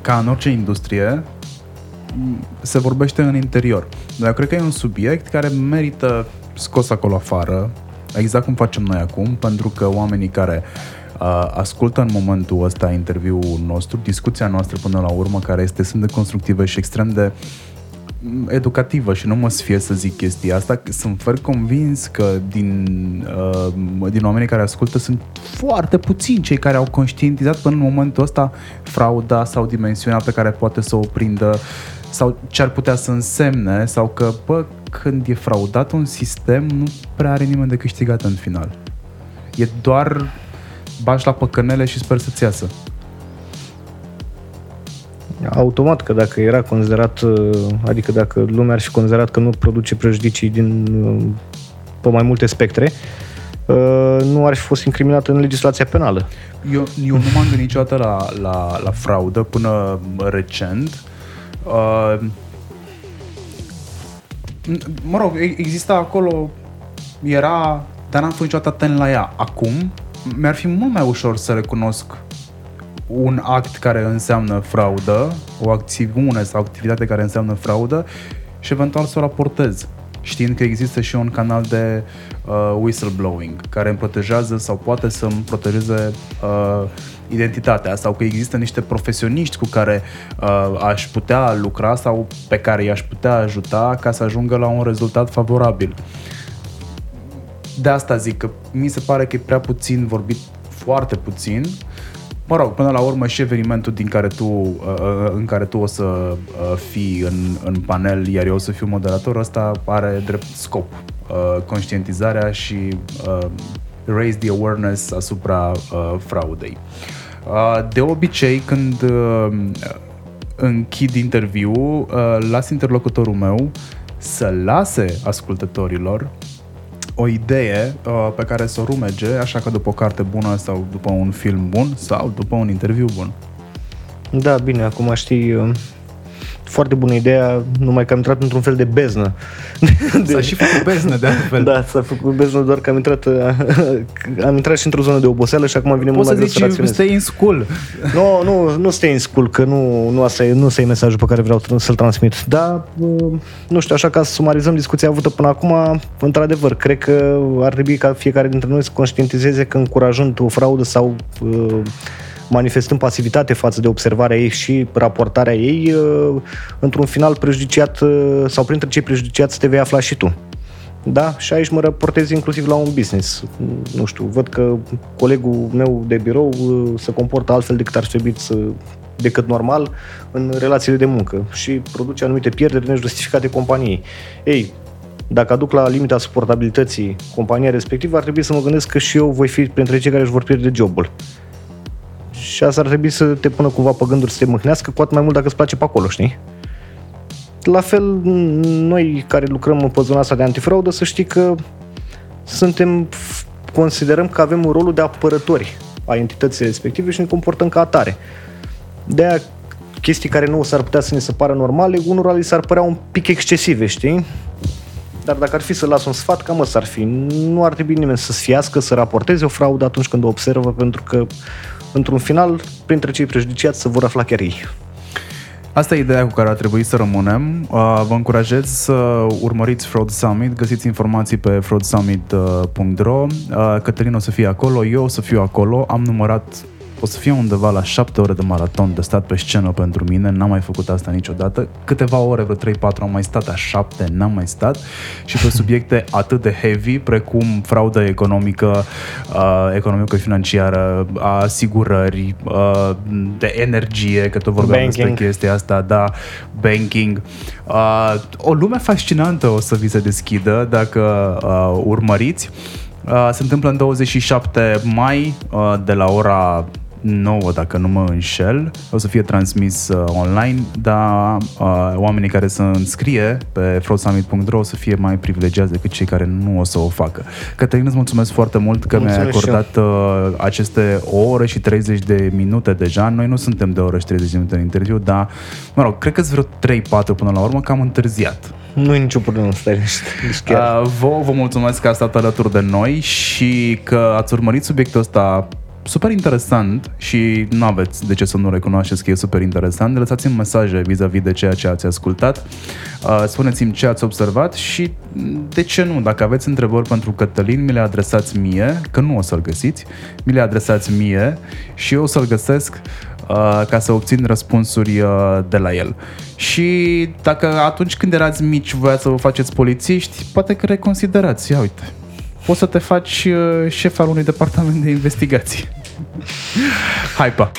ca în orice industrie se vorbește în interior, dar eu cred că e un subiect care merită scos acolo afară, exact cum facem noi acum, pentru că oamenii care ascultă în momentul ăsta interviul nostru, discuția noastră până la urmă, care este extrem de constructivă și extrem de educativă, și nu mă sfie să zic chestia asta, sunt fer convins că din oamenii care ascultă sunt foarte puțini cei care au conștientizat până în momentul ăsta frauda sau dimensiunea pe care poate să o prindă sau ce ar putea să însemne, sau că, bă, când e fraudat un sistem nu prea are nimeni de câștigat în final. E doar bași la păcănele și sper să-ți iasă. Automat că dacă era considerat, adică dacă lumea ar fi considerat că nu produce prejudicii pe mai multe spectre, nu ar fi fost incriminată în legislația penală. Eu nu m-am gândit niciodată la fraudă până recent. Mă rog, exista acolo, era, dar n-am fost niciodată atent la ea. Acum mi-ar fi mult mai ușor să recunosc un act care înseamnă fraudă, o acțiune sau activitate care înseamnă fraudă și eventual să o raportez, știind că există și un canal de whistleblowing care îmi protejează sau poate să îmi protejeze identitatea, sau că există niște profesioniști cu care aș putea lucra sau pe care i-aș putea ajuta ca să ajungă la un rezultat favorabil. De asta zic că mi se pare că e prea puțin vorbit, foarte puțin. Mă rog, până la urmă și evenimentul în care tu o să fii în panel, iar eu o să fiu moderator, ăsta are drept scop conștientizarea și raise the awareness asupra fraudei. De obicei, când închid interviul, las interlocutorul meu să lase ascultătorilor o idee pe care să o rumege, așa că după o carte bună sau după un film bun sau după un interviu bun. Da, bine, acum știi... Foarte bună ideea, numai că am intrat într-un fel de beznă. S-a și făcut beznă de altfel. Da, s-a făcut beznă, doar că am intrat și într-o zonă de oboseală și acum vine mult mai greu să raționez. Poți să zici, stay in school. Nu stay in school, că nu asta e mesajul pe care vreau să-l transmit. Dar, nu știu, așa ca să sumarizăm discuția avută până acum, într-adevăr, cred că ar trebui ca fiecare dintre noi să conștientizeze că încurajând o fraudă sau... manifestând pasivitate față de observarea ei și raportarea ei, într-un final prejudiciat sau printre cei prejudiciați te vei afla și tu. Da? Și aici mă raportez inclusiv la un business. Nu știu, văd că colegul meu de birou se comportă altfel decât ar trebui decât normal în relațiile de muncă și produce anumite pierderi nejustificate companiei. Ei, dacă aduc la limita suportabilității compania respectivă, ar trebui să mă gândesc că și eu voi fi printre cei care își vor pierde job-ul. Și asta ar trebui să te pună cumva pe gânduri, să te mâhnească, cu atât mai mult dacă îți place pe acolo, știi? La fel, noi care lucrăm pe zona asta de antifraudă, să știi că considerăm că avem rolul de apărători a entității respective și ne comportăm ca atare. De-aia, chestii care nouă s-ar putea să ne se pară normale, unora li s-ar părea un pic excesive, știi? Dar dacă ar fi să las un sfat, cam ăsta ar fi. Nu ar trebui nimeni să sfiască, să raporteze o fraudă atunci când o observă, pentru că într-un final, printre cei prejudiciați se vor afla chiar ei. Asta e ideea cu care ar trebui să rămânem. Vă încurajez să urmăriți Fraud Summit, găsiți informații pe fraudsummit.ro. Cătălin o să fie acolo, eu o să fiu acolo, am numărat, o să fie undeva la 7 ore de maraton de stat pe scenă pentru mine, n-am mai făcut asta niciodată. Câteva ore, vreo 3-4 am mai stat, a 7 n-am mai stat și pe subiecte atât de heavy precum fraudă economico-financiară, asigurări, de energie, că tot vorbeam despre chestia asta, da, banking. O lume fascinantă o să vi se deschidă dacă urmăriți. Se întâmplă în 27 mai de la ora 9, dacă nu mă înșel. O să fie transmis online, dar oamenii care se înscrie pe fraudsummit.ro o să fie mai privilegiați decât cei care nu o să o facă. Cătălin, îți mulțumesc foarte mult că mi-ai acordat aceste o oră și 30 de minute deja. Noi nu suntem de o oră și 30 de minute în interviu, dar mă rog, cred că-s vreo 3-4 până la urmă, că am întârziat. Nu e nicio problemă, stai niște. Vă mulțumesc că ați stat alături de noi și că ați urmărit subiectul ăsta super interesant și nu aveți de ce să nu recunoașteți că e super interesant. Lăsați-mi mesaje vis-a-vis de ceea ce ați ascultat, spuneți-mi ce ați observat și de ce nu, dacă aveți întrebări pentru Cătălin, mi le adresați mie, că nu o să-l găsiți, mi le adresați mie și eu o să-l găsesc ca să obțin răspunsuri de la el. Și dacă atunci când erați mici voiați să vă faceți polițiști, poate că reconsiderați, ia uite, poți să te faci șef al unui departament de investigații. Hai, pa!